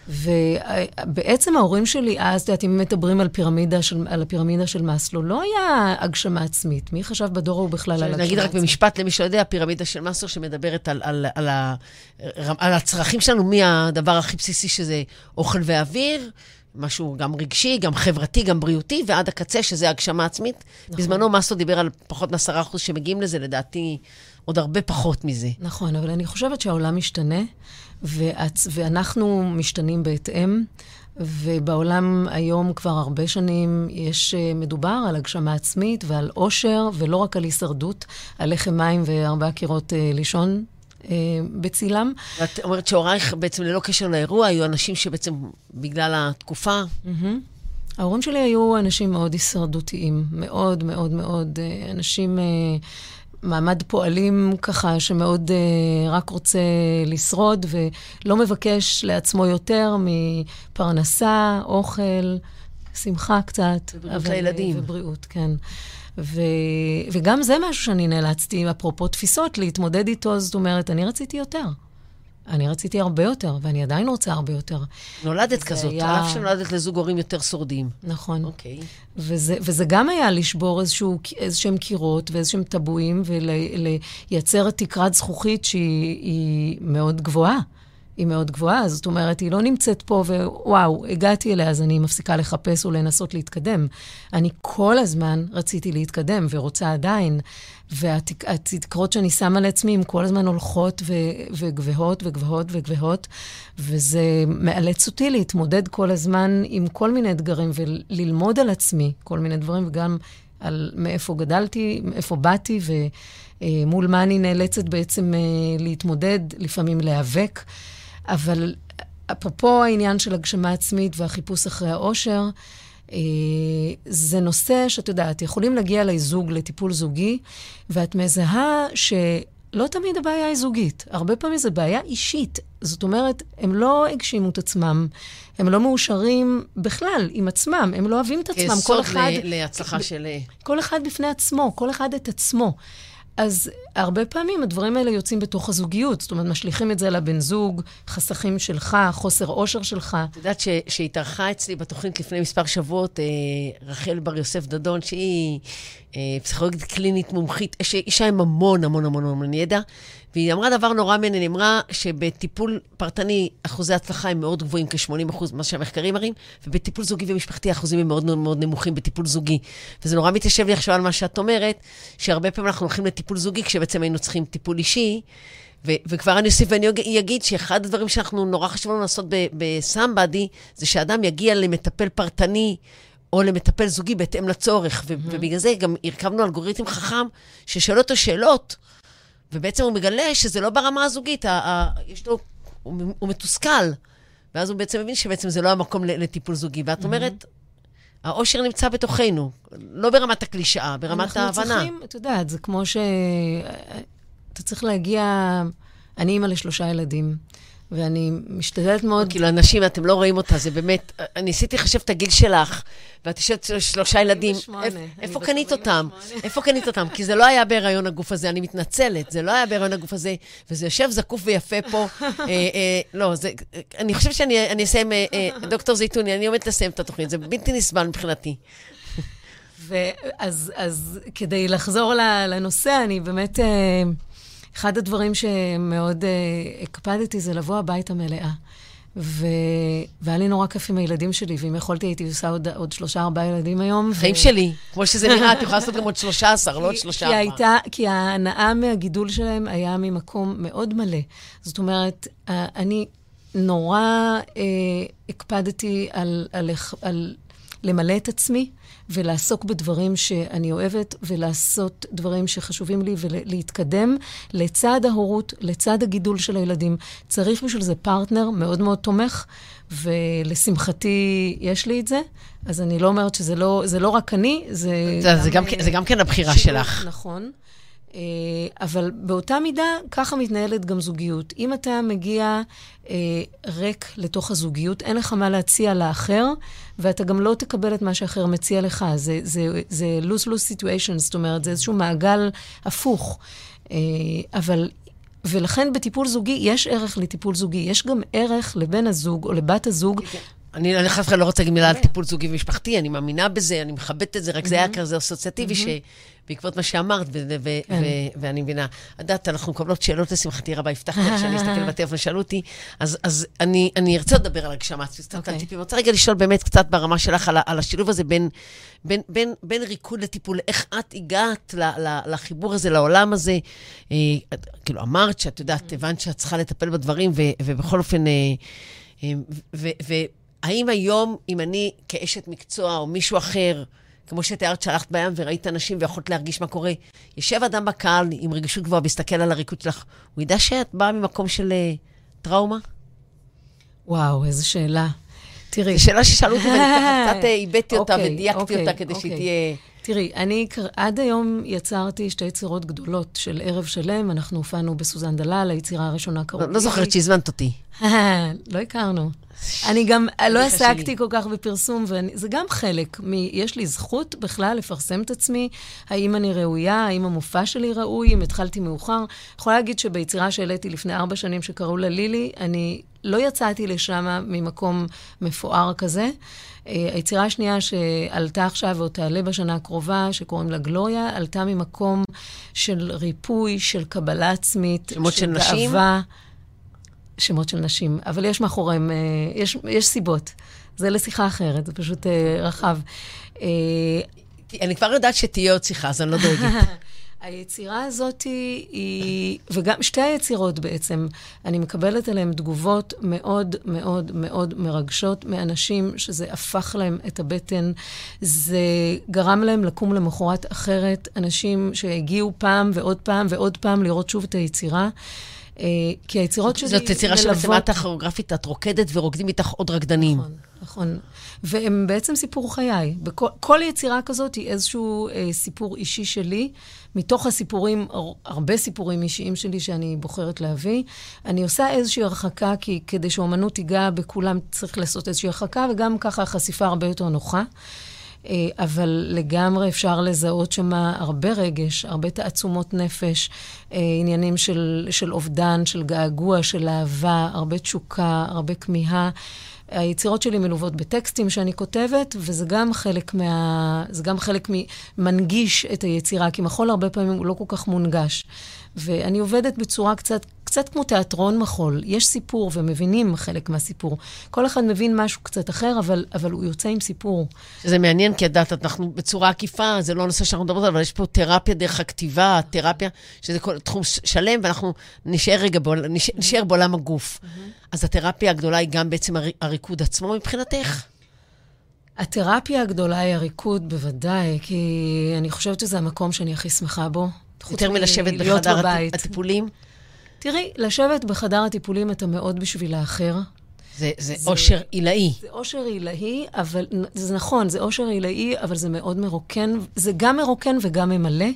ובעצם ההורים שלי אז, אם מדברים על הפירמידה של מאסלו, לא היה הגשמה עצמית. מי חשב בדור הוא בכלל על הגשמה עצמית? נגיד רק במשפט למי שיודע, הפירמידה של מאסלו שמדברת על הצרכים שלנו, מי הדבר הכי בסיסי שזה אוכל ואוויר, משהו גם רגשי, גם חברתי, גם בריאותי, ועד הקצה, שזה הגשמה עצמית. נכון. בזמנו מאסלו דיבר על פחות מ10% שמגיעים לזה, לדעתי עוד הרבה פחות מזה. נכון, אבל אני חושבת שהעולם משתנה, ואנחנו משתנים בהתאם, ובעולם היום כבר הרבה שנים יש מדובר על הגשמה עצמית ועל עושר, ולא רק על הישרדות, על לחם מים וארבעה קירות לישון בצילם. ואת אומרת שהורייך בעצם ללא קשר לאירוע, היו אנשים שבעצם בגלל התקופה... ההורים שלי היו אנשים מאוד הישרדותיים, מאוד מאוד מאוד, אנשים... מעמד פועלים ככה, שמאוד רק רוצה לשרוד, ולא מבקש לעצמו יותר מפרנסה, אוכל, שמחה קצת. ובריאות לילדים. ובריאות, כן. וגם זה משהו שאני נאלצתי, אפרופו תפיסות, להתמודד איתו, זאת אומרת, אני רציתי יותר. אני רציתי הרבה יותר, ואני עדיין רוצה הרבה יותר. נולדת כזאת, על אף שנולדת לזוג הורים יותר שורדים. נכון. אוקיי. וזה גם היה לשבור איזשהם קירות ואיזשהם טבועים, ולייצר תקרת זכוכית שהיא מאוד גבוהה. היא מאוד גבוהה, זאת אומרת, היא לא נמצאת פה, ווואו, הגעתי אליה, אז אני מפסיקה לחפש ולנסות להתקדם. אני כל הזמן רציתי להתקדם, ורוצה עדיין, והתקרות שאני שמה לעצמי, הן כל הזמן הולכות וגבהות וגבהות וגבהות, וזה מאלץ אותי להתמודד כל הזמן עם כל מיני אתגרים, וללמוד על עצמי כל מיני דברים, וגם על מאיפה גדלתי, מאיפה באתי, ומול מה אני נאלצת בעצם להתמודד, לפעמים להיאבק, אבל אפרופו העניין של הגשמה עצמית והחיפוש אחרי העושר, זה נושא שאת יודעת, יכולים להגיע לזוג, לטיפול זוגי, ואת מזהה שלא תמיד הבעיה היא זוגית. הרבה פעמים זה בעיה אישית. זאת אומרת, הם לא הגשימו את עצמם, הם לא מאושרים בכלל עם עצמם, הם לא אוהבים את עצמם. כל אחד... להצלחה שלי. כל אחד בפני עצמו, כל אחד את עצמו. אז הרבה פעמים הדברים האלה יוצאים בתוך הזוגיות, זאת אומרת, משליכים את זה לבן זוג, חסכים שלך, חוסר עושר שלך. את יודעת שהתארחה אצלי בתוכנית לפני מספר שבועות, רחל בר יוסף דדון, שהיא פסיכולוגית קלינית מומחית, שאישה עם המון המון המון המון ידע, והיא אמרה דבר נורא מעניין, היא אמרה שבטיפול פרטני אחוזי הצלחה הם מאוד גבוהים, כ-80%, מה שהמחקרים מראים, ובטיפול זוגי ומשפחתי האחוזים הם מאוד מאוד נמוכים בטיפול זוגי. וזה נורא מתיישב לי עכשיו על מה שאת אומרת, שהרבה פעמים אנחנו הולכים לטיפול זוגי, כשבעצם היינו צריכים טיפול אישי, וכבר אני אוסיף ואני אגיד שאחד הדברים שאנחנו נורא חשבנו לעשות בסמבדי, זה שאדם יגיע למטפל פרטני, או למטפל זוגי בהתאם לצורך, ובגלל זה גם הרכבנו אלגוריתם חכם ששאל אותו שאלות, ובעצם הוא מגלה שזה לא ברמה הזוגית, הוא מתוסכל, ואז הוא בעצם מבין שבעצם זה לא המקום לטיפול זוגי, ואת אומרת, העושר נמצא בתוכנו, לא ברמת הקלישאה, ברמת ההבנה. אנחנו צריכים, את יודעת, זה כמו שאתה צריך להגיע, אני אמא ל3 ילדים, ואני משתדלת מאוד... כאילו, אנשים, אתם לא רואים אותה, זה באמת... אני עשיתי לחשב את הגיל שלך, ואת יושבת 3 ילדים. איפה קנית אותם? איפה קנית אותם? כי זה לא היה בהיריון הגוף הזה, אני מתנצלת, זה לא היה בהיריון הגוף הזה, וזה יושב זקוף ויפה פה. לא, זה... אני חושבת שאני אסיים... דוקטור זיתוני, אני עומדת לסיים את התוכנית, זה בלתי נסבל מבחינתי. אז כדי לחזור לנושא, אני באמת... אחד הדברים שמאוד הקפדתי זה לבוא הביתה מלאה. והיה לי נורא כיף עם הילדים שלי, ואם יכולתי הייתי עושה עוד 3-4 ילדים היום. חיים שלי, כמו שזה נראה, את יכולה לעשות גם עוד 13, לא עוד 3-4. כי ההנאה מהגידול שלהם היה ממקום מאוד מלא. זאת אומרת, אני נורא הקפדתי על למלא את עצמי, ולעסוק בדברים שאני אוהבת, ולעשות דברים שחשובים לי, ולהתקדם לצד ההורות, לצד הגידול של הילדים. צריך בשביל זה פרטנר מאוד מאוד תומך, ולשמחתי יש לי את זה, אז אני לא אומרת שזה לא רק אני, זה גם כן הבחירה שלך. נכון. אבל באותה מידה, ככה מתנהלת גם זוגיות. אם אתה מגיע רק לתוך הזוגיות, אין לך מה להציע לאחר, ואתה גם לא תקבל את מה שאחר מציע לך. זה lose-lose situation, זאת אומרת, זה איזשהו מעגל הפוך. אבל, ולכן בטיפול זוגי, יש ערך לטיפול זוגי, יש גם ערך לבן הזוג או לבת הזוג. אני חס וחלילה לא רוצה להגיד מילה על טיפול זוגי ומשפחתי, אני מאמינה בזה, אני מכבדת את זה, רק זה היה כזה אסוציאטיבי שבעקבות מה שאמרת, ואני מבינה, עדת, אנחנו מקבלות שאלות לשמחתי רבה, הבטחתי שאני אסתכל בטלפון ושאלו אותי, אז אני ארצה לדבר על הגשמה עצמית, אני רוצה רגע לשאול באמת קצת ברמה שלך על השילוב הזה בין ריקוד לטיפול, איך את הגעת לחיבור הזה, לעולם הזה, כאילו אמרת שאת יודעת, הבנת שאת צריכה לטפל בדברים, ובכל אופן, האם היום, אם אני כאשת מקצוע או מישהו אחר, כמו שתיארת שהלכת בים וראית אנשים ויכולת להרגיש מה קורה, יושב אדם בקהל עם רגישות גבוהה, מסתכל על הריקוד שלך, הוא ידע שאת באה ממקום של טראומה? וואו, איזו שאלה. תראי. זו שאלה ששאלו אותי, ואני ככה קצת איבדתי אותה ודייקתי אותה כדי שהיא תהיה... תראי, אני עד היום יצרתי שתי יצירות גדולות של ערב שלם, אנחנו הופענו בסוזן דלל, היצירה הראשונה קראו... לא זוכרת שהזמנת אותי. לא הכרנו. אני גם לא עסקתי כל כך בפרסום, וזה גם חלק, יש לי זכות בכלל לפרסם את עצמי, האם אני ראויה, האם המופע שלי ראוי, אם התחלתי מאוחר. יכולה להגיד שביצירה שהעליתי לפני 4 שנים שקראו לה לילי, אני לא יצאתי לשם ממקום מפואר כזה. היצירה השנייה שעלתה עכשיו או תעלה בשנה הקרובה, שקוראים לה גלוריה, עלתה ממקום של ריפוי, של קבלה עצמית, של גאווה. שמות של נשים, אבל יש מאחוריהם, יש סיבות. זה לשיחה אחרת, זה פשוט רחב. אני כבר יודעת שתהיה עוד שיחה, אז אני לא דואגת. היצירה הזאת היא, וגם שתי היצירות בעצם, אני מקבלת עליהן תגובות מאוד מאוד מאוד מרגשות מאנשים שזה הפך להם את הבטן, זה גרם להם לקום למחרת אחרת, אנשים שהגיעו פעם ועוד פעם ועוד פעם לראות שוב את היצירה, כי היצירות שלי מלוות... זאת יצירה שבסמטה הכוריאוגרפית, את רוקדת ורוקדים איתך עוד רקדנים. נכון, נכון. והם בעצם סיפור חיי. כל יצירה כזאת היא איזשהו סיפור אישי שלי, מתוך הסיפורים, הרבה סיפורים אישיים שלי שאני בוחרת להביא. אני עושה איזושהי הרחקה, כי כדי שהאומנות תיגע בכולם צריך לעשות איזושהי הרחקה, וגם ככה החשיפה הרבה יותר נוחה. אבל לגמרי אפשר לזהות שמה הרבה רגש, הרבה תעצומות נפש, עניינים של אובדן, של געגוע, של אהבה, הרבה תשוקה, הרבה כמיהה. היצירות שלי מלוות בטקסטים שאני כותבת, וזה גם חלק מנגיש את היצירה, כי מחול הרבה פעמים הוא לא כל כך מונגש. ואני עובדת בצורה קצת כמו תיאטרון מחול. יש סיפור ומבינים חלק מהסיפור. כל אחד מבין משהו קצת אחר, אבל הוא יוצא עם סיפור. זה מעניין, כי ידעת, אנחנו בצורה עקיפה, זה לא נושא שאנחנו מדברות, אבל יש פה תרפיה דרך הכתיבה, תרפיה, שזה תחום שלם, ואנחנו נשאר בעולם הגוף. אז התרפיה הגדולה היא גם בעצם הריקוד עצמו מבחינתך? התרפיה הגדולה היא הריקוד, בוודאי, כי אני חושבת שזה המקום שאני הכי שמחה בו. יותר מלשבת בחדר הטיפולים? תראי, לשבת בחדר הטיפולים אתה מאוד בשביל האחר. זה אושר עילאי. זה אושר עילאי, אבל זה נכון, זה אושר עילאי, אבל זה מאוד מרוקן. זה גם מרוקן וגם ממלא.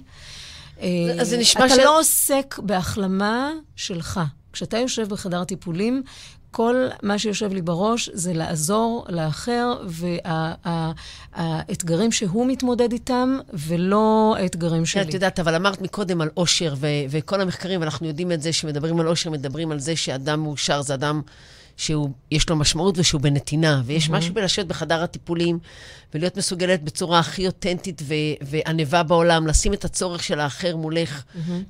אז אתה לא עוסק בהחלמה שלך. כשאתה יושב בחדר הטיפולים, כל מה שיושב לי בראש זה לעזור לאחר, והאתגרים שהוא מתמודד איתם, ולא האתגרים שלי. את יודעת, אבל אמרת מקודם על אושר, וכל המחקרים, אנחנו יודעים את זה, שמדברים על אושר, מדברים על זה שאדם מאושר, זה אדם שיש לו משמעות ושהוא בנתינה, ויש משהו בלשבת בחדר הטיפולים, ולהיות מסוגלת בצורה הכי אותנטית וענבה בעולם, לשים את הצורך של האחר מולך,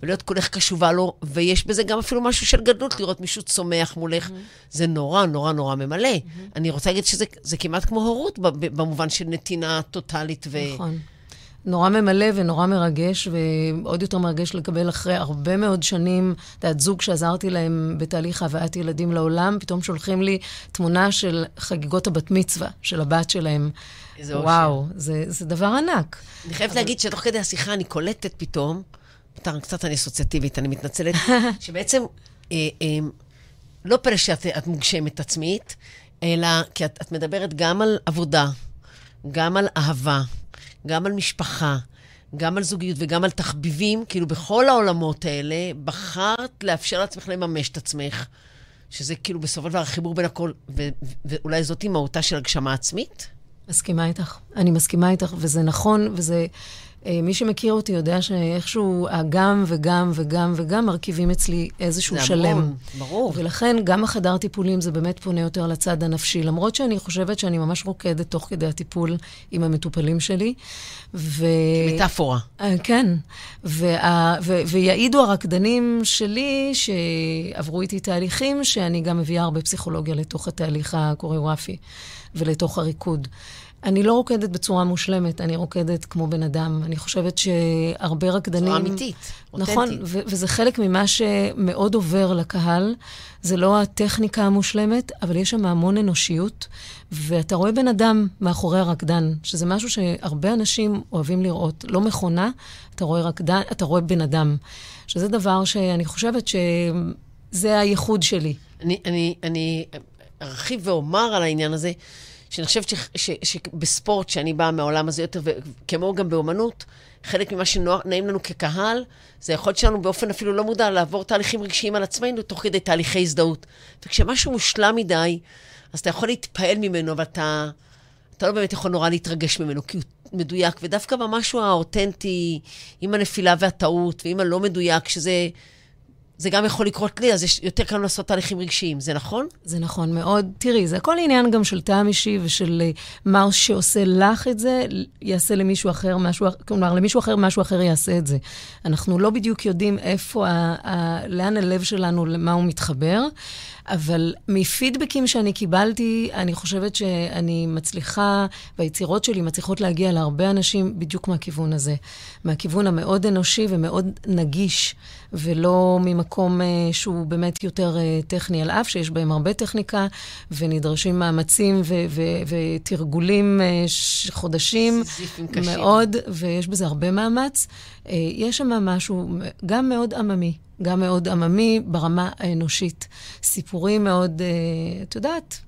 ולהיות כולך קשובה לו, ויש בזה גם אפילו משהו של גדלות, לראות מישהו צומח מולך, זה נורא, נורא, נורא ממלא. אני רוצה להגיד שזה כמעט כמו הורות, במובן של נתינה טוטלית נכון. נורא ממלא ונורא מרגש, ועוד יותר מרגש לקבל אחרי הרבה מאוד שנים, את זוג שעזרתי להם בתהליך הבאת ילדים לעולם, פתאום שולחים לי תמונה של חגיגות הבת מצווה, של הבת שלהם. וואו, זה דבר ענק. אני חייבת להגיד שתוך כדי השיחה אני קולטת פתאום, קצת אני אסוציאטיבית, אני מתנצלת, שבעצם לא פלא שאת מוגשמת עצמית, אלא כי את מדברת גם על עבודה, גם על אהבה, גם על משפחה, גם על זוגיות וגם על תחביבים, כאילו בכל העולמות האלה, בחרת לאפשר לעצמך לממש את עצמך, שזה כאילו בסופו של דבר חיבור בין הכל, ואולי זאת מהותה של הגשמה עצמית? מסכימה איתך. אני מסכימה איתך, וזה נכון, וזה... מי שמכיר אותי יודע שאיכשהו גם וגם וגם וגם מרכיבים אצלי איזשהו שלם. ברור. ולכן גם החדר טיפולים זה באמת פונה יותר לצד הנפשי, למרות שאני חושבת שאני ממש רוקדת תוך כדי הטיפול עם המטופלים שלי. כמטאפורה. כן. ויעידו הרקדנים שלי שעברו איתי תהליכים, שאני גם מביאה הרבה פסיכולוגיה לתוך התהליך הקוריאוגרפי ולתוך הריקוד. אני לא רוקדת בצורה מושלמת, אני רוקדת כמו בן אדם. אני חושבת שהרבה רקדנים... בצורה אמיתית, אותנטית. נכון, וזה חלק ממה שמאוד עובר לקהל. זה לא הטכניקה המושלמת, אבל יש שם המון אנושיות, ואתה רואה בן אדם מאחורי הרקדן, שזה משהו שהרבה אנשים אוהבים לראות. לא מכונה, אתה רואה רקדן, אתה רואה בן אדם. שזה דבר שאני חושבת שזה הייחוד שלי. אני ארחיב ואומר על העניין הזה, שאני חושבת שבספורט, שאני באה מהעולם הזה יותר, וכמו גם באומנות, חלק ממה שנעים לנו כקהל, זה היכולת שלנו באופן אפילו לא מודע, לעבור תהליכים רגשיים על עצמנו, תוך כדי תהליכי הזדהות. וכשמשהו מושלם מדי, אז אתה יכול להתפעל ממנו, אבל אתה לא באמת יכול נורא להתרגש ממנו, כי הוא מדויק, ודווקא במשהו האותנטי, עם הנפילה והטעות, ועם הלא מדויק, שזה... זה גם יכול לקרות לי, אז יש יותר כאן לעשות תהליכים רגשיים, זה נכון? זה נכון מאוד. תראי, זה הכל עניין גם של טעם אישי ושל מה שעושה לך את זה, יעשה למישהו אחר משהו, כלומר, למישהו אחר משהו אחר יעשה את זה. אנחנו לא בדיוק יודעים איפה, לאן הלב שלנו, למה הוא מתחבר, אבל מפידבקים שאני קיבלתי, אני חושבת שאני מצליחה, והיצירות שלי מצליחות להגיע להרבה אנשים בדיוק מהכיוון הזה. מהכיוון המאוד אנושי ומאוד נגיש, ולא ממקום שהוא באמת יותר טכני, על אף שיש בהם הרבה טכניקה, ונדרשים מאמצים ותרגולים חודשים מאוד, ויש בזה הרבה מאמץ. יש שם משהו גם מאוד עממי. גם מאוד עממי ברמה האנושית. סיפורים מאוד, את יודעת,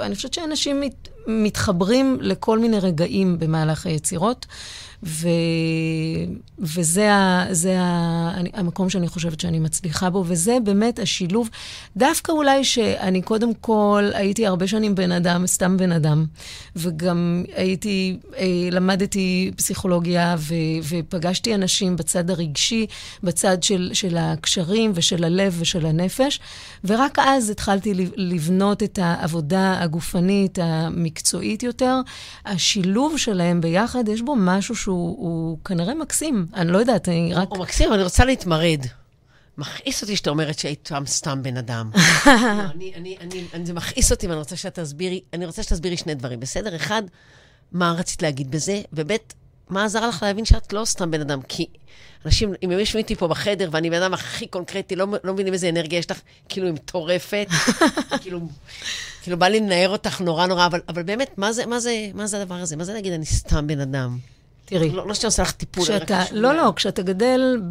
אני חושבת שאנשים מתחברים לכל מיני רגעים במהלך היצירות, וזה המקום שאני חושבת שאני מצליחה בו, וזה באמת השילוב, דווקא אולי שאני קודם כל הייתי הרבה שנים בן אדם, סתם בן אדם, וגם הייתי, למדתי פסיכולוגיה, ופגשתי אנשים בצד הרגשי, בצד של הקשרים ושל הלב ושל הנפש, ורק אז התחלתי לבנות את העבודה הגופנית, המקצועית יותר. השילוב שלהם ביחד, יש בו משהו שהוא כנראה מקסים. אני לא יודעת, אני רק... הוא מקסים, אבל אני רוצה להתמרד. מכעיס אותי שאתה אומרת שהיית פעם סתם בן אדם. זה מכעיס אותי, ואני רוצה שתסבירי שני דברים. בסדר? אחד, מה רצית להגיד בזה? ובית, מה עזר לך להבין שאת לא סתם בן אדם? כי אנשים, אם הם ישמיתי פה בחדר, ואני בן אדם הכי קונקרטי, לא מבינים איזה אנרגיה יש לך, כאילו עם טורפת, כאילו בא לי לנער אותך נורא נורא, אבל באמת, מה זה הדבר הזה? מה זה להגיד, אני סתם בן אדם? תראי. לא שאתה עושה לך טיפול. לא, כשאתה גדל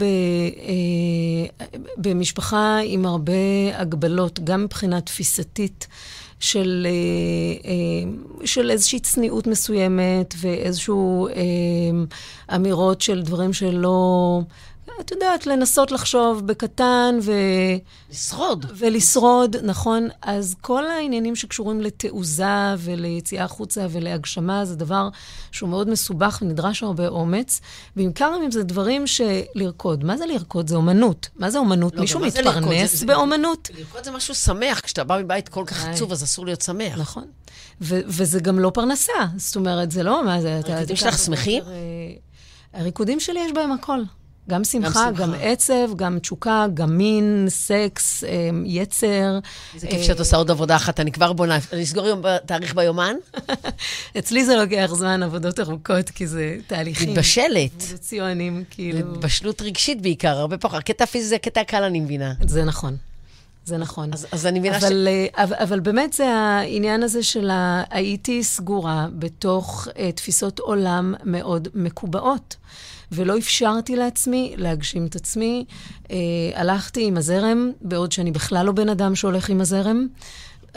במשפחה עם הרבה הגבלות, גם מבחינה תפיסתית, של איזושהי צניעות מסוימת, ואיזשהו אמירות של דברים שלא... את יודעת, לנסות לחשוב בקטן ולשרוד, נכון? אז כל העניינים שקשורים לתעוזה וליציאה חוצה ולהגשמה, זה דבר שהוא מאוד מסובך ונדרש הרבה אומץ. בעיקר אם זה דברים שלרקוד. מה זה לרקוד? זה אומנות. מה זה אומנות? מישהו מתפרנס באומנות? לרקוד זה משהו שמח. כשאתה בא מבית כל כך עצוב, אז אסור להיות שמח. נכון. וזה גם לא פרנסה. זאת אומרת, זה לא... הריקודים שלך שמחים? הריקודים שלי יש בהם הכל. גם שמחה, גם עצב, גם תשוקה, גם מין, סקס, יצר. זה כיף שאת עושה עוד עבודה אחת, אני כבר בונה. אני אסגור תאריך ביומן? אצלי זה לוקח זמן, עבודות ארוכות, כי זה תהליכים. מתבשלת. ציונים, כאילו. מתבשלות רגשית בעיקר, הרבה פחות. קטע פיזי זה קטע קל, אני מבינה. זה נכון. זה נכון. אז אני מבינה אבל באמת זה העניין הזה של הייתי סגורה בתוך תפיסות עולם מאוד מקובעות. ולא אפשרתי לעצמי, להגשים את עצמי. הלכתי עם הזרם, בעוד שאני בכלל לא בן אדם שהולך עם הזרם.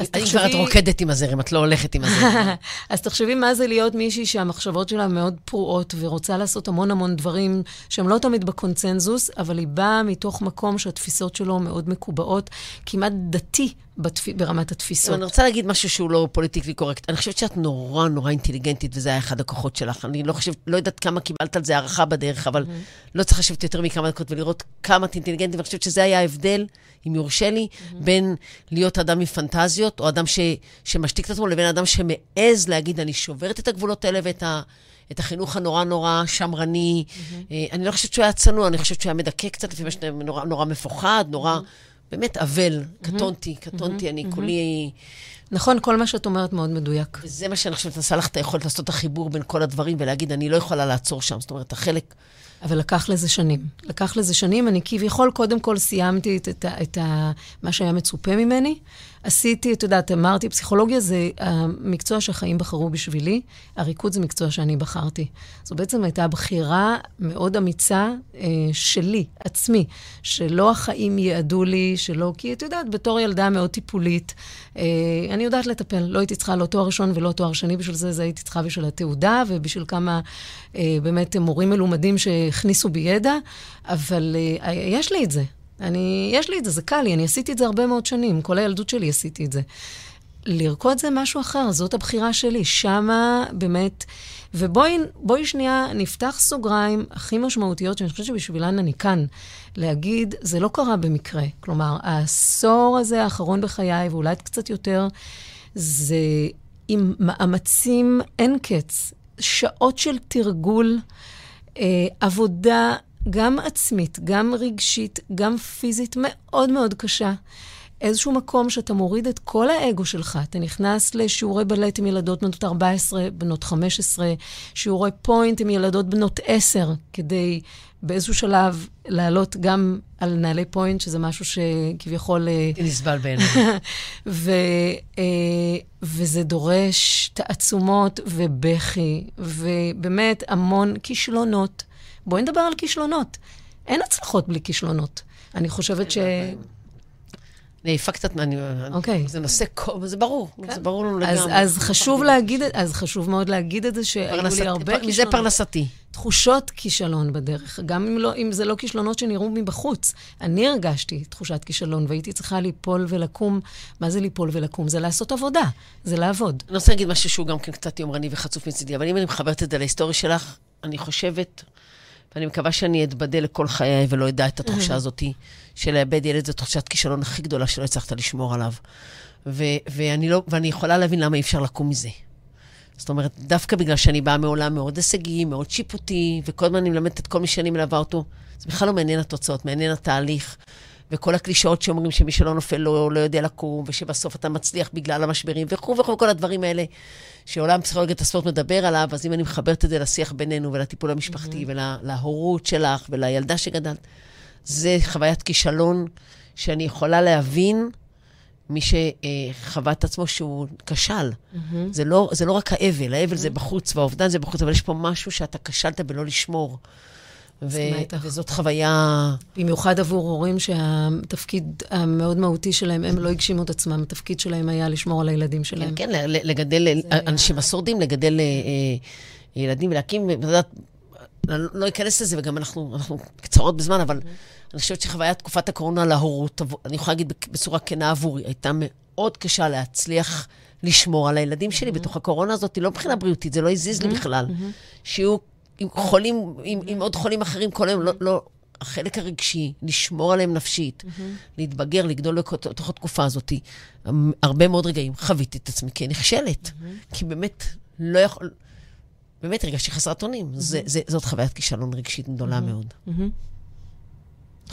אם כבר את רוקדת עם הזרם, את לא הולכת עם הזרם. אז תחשבי מה זה להיות מישהי שהמחשבות שלה מאוד פרועות, ורוצה לעשות המון המון דברים שהם לא תמיד בקונצנזוס, אבל היא באה מתוך מקום שהתפיסות שלו מאוד מקובעות, כמעט דתי ברמת התפיסות. אני רוצה להגיד משהו שהוא לא פוליטיקלי קורקט. אני חושבת שאת נורא נורא אינטליגנטית, וזה היה אחד הכוחות שלך. אני לא יודעת כמה קיבלת על זה הערכה בדרך, אבל לא צריך לשבת יותר מכמה דקות ולראות כמה את אינטליגנטית, ואני חושבת שזה היה ההבדל, אם יורשה לי, בין להיות אדם מפנטזיות, או אדם שמשתיק את עצמו, לבין אדם שמעז להגיד, אני שוברת את הגבולות האלה ואת החינוך הנורא נורא שמרני. אני לא חושבת שהוא היה צנוע, אני חושבת שהוא היה מדכא קצת, לפעמים נורא מפוחד, נורא באמת אבל, קטונתי, קטונתי, אני כולי... נכון, כל מה שאת אומרת מאוד מדויק. וזה מה שאני חושבת, עשה לך את היכולת לעשות את החיבור בין כל הדברים, ולהגיד, אני לא יכולה לעצור שם, זאת אומרת, החלק... אבל לקח לזה שנים. לקח לזה שנים, אני כביכול, קודם כל סיימתי את מה שהיה מצופה ממני, עשיתי, אתה יודעת, אמרתי, פסיכולוגיה זה המקצוע שהחיים בחרו בשבילי, הריקוד זה מקצוע שאני בחרתי. זו בעצם הייתה בחירה מאוד אמיצה שלי, עצמי, שלא החיים יעדו לי, שלא, כי אתה יודעת, בתור ילדה מאוד טיפולית, אני יודעת לטפל, לא הייתי צריכה לא תואר ראשון ולא תואר שני, בשביל זה, זה הייתי צריכה בשביל התעודה, ובשביל כמה באמת מורים מלומדים שהכניסו בידע, אבל יש לי את זה. יש לי את זה, זה קל לי, אני עשיתי את זה הרבה מאוד שנים, כל הילדות שלי עשיתי את זה. לרקוד זה משהו אחר, זאת הבחירה שלי, שמה באמת, ובואי שנייה נפתח סוגריים הכי משמעותיות, שאני חושבת שבשבילן אני כאן, להגיד, זה לא קרה במקרה, כלומר, העשור הזה האחרון בחיי, ואולי קצת יותר, זה עם מאמצים אין קץ, שעות של תרגול, עבודה, גם עצמית, גם רגשית, גם פיזית, מאוד מאוד קשה. איזשהו מקום שאתה מוריד את כל האגו שלך, אתה נכנס לשיעורי בלט עם ילדות בנות 14, בנות 15, שיעורי פוינט עם ילדות בנות 10, כדי באיזשהו שלב לעלות גם על נעלי פוינט, שזה משהו שכביכול... נסבל בעיני. וזה דורש תעצומות ובכי, ובאמת המון כישלונות, בואי נדבר על כישלונות. אין הצלחות בלי כישלונות. אני חושבת ש... אני איפה קצת מעניין. אוקיי. זה נושא... זה ברור. זה ברור לנו לגמרי. אז חשוב להגיד... אז חשוב מאוד להגיד את זה שהיו לי הרבה... מזה פרנסתי. תחושות כישלון בדרך. גם אם זה לא כישלונות שנראו מבחוץ. אני הרגשתי תחושת כישלון, והייתי צריכה ליפול ולקום. מה זה ליפול ולקום? זה לעשות עבודה. זה לעבוד. אני רוצה להגיד משהו שהוא גם כן קצת יומרני וחצוף מצידי, אבל אם אני מחברת את זה להיסטוריה שלך, אני חושבת... ואני מקווה שאני אתבדל לכל חיי ולא אדע את התחושה הזאת, שלאבד ילד זו תחושת כישלון הכי גדולה שלא הצלחת לשמור עליו. ואני יכולה להבין למה אי אפשר לקום מזה. זאת אומרת, דווקא בגלל שאני באה מעולם מאוד הישגי, מאוד שיפוטי, וכל הזמן אני מלמדת את כל מי שאני מלווה אותו, זה בכלל לא מעניין התוצאות, מעניין התהליך, וכל הקלישאות שאומרים שמי שלא נופל לא יודע לקום, ושבסוף אתה מצליח בגלל המשברים, וכל הדברים האלה שעולם פסיכולוגיית הספורט מדבר עליו, אז אם אני מחברת את זה לשיח בינינו, ולטיפול המשפחתי, ולהורות שלך, ולילדה שגדלת, זה חוויית כישלון שאני יכולה להבין מי שחווה את עצמו שהוא כשל. זה לא רק האבל, האבל זה בחוץ, והאובדן זה בחוץ, אבל יש פה משהו שאתה כשלת בלא לשמור. וזאת חוויה... במיוחד עבור הורים שהתפקיד המאוד מהותי שלהם, הם לא הגשימו את עצמם, התפקיד שלהם היה לשמור על הילדים שלהם. כן, כן, לגדל אנשים מסורדים, לגדל ילדים ולהקים, לא אכנס לזה, וגם אנחנו קצרות בזמן, אבל אני חושבת שחוויה תקופת הקורונה להורות, אני יכולה להגיד בצורה כנה עבורי, הייתה מאוד קשה להצליח לשמור על הילדים שלי בתוך הקורונה הזאת, לא מבחינה בריאותית, זה לא הזיז לי בכלל, שיהיו חולים, עם עוד חולים אחרים, כל היום, לא, החלק הרגשי, לשמור עליהם נפשית, להתבגר, לגדול לתוך התקופה הזאת, הרבה מאוד רגעים, חוויתי את עצמי, כי אני נכשלת, כי באמת לא יכול, באמת הרגשתי חסרת אונים, זאת חוויית כישלון רגשית גדולה מאוד.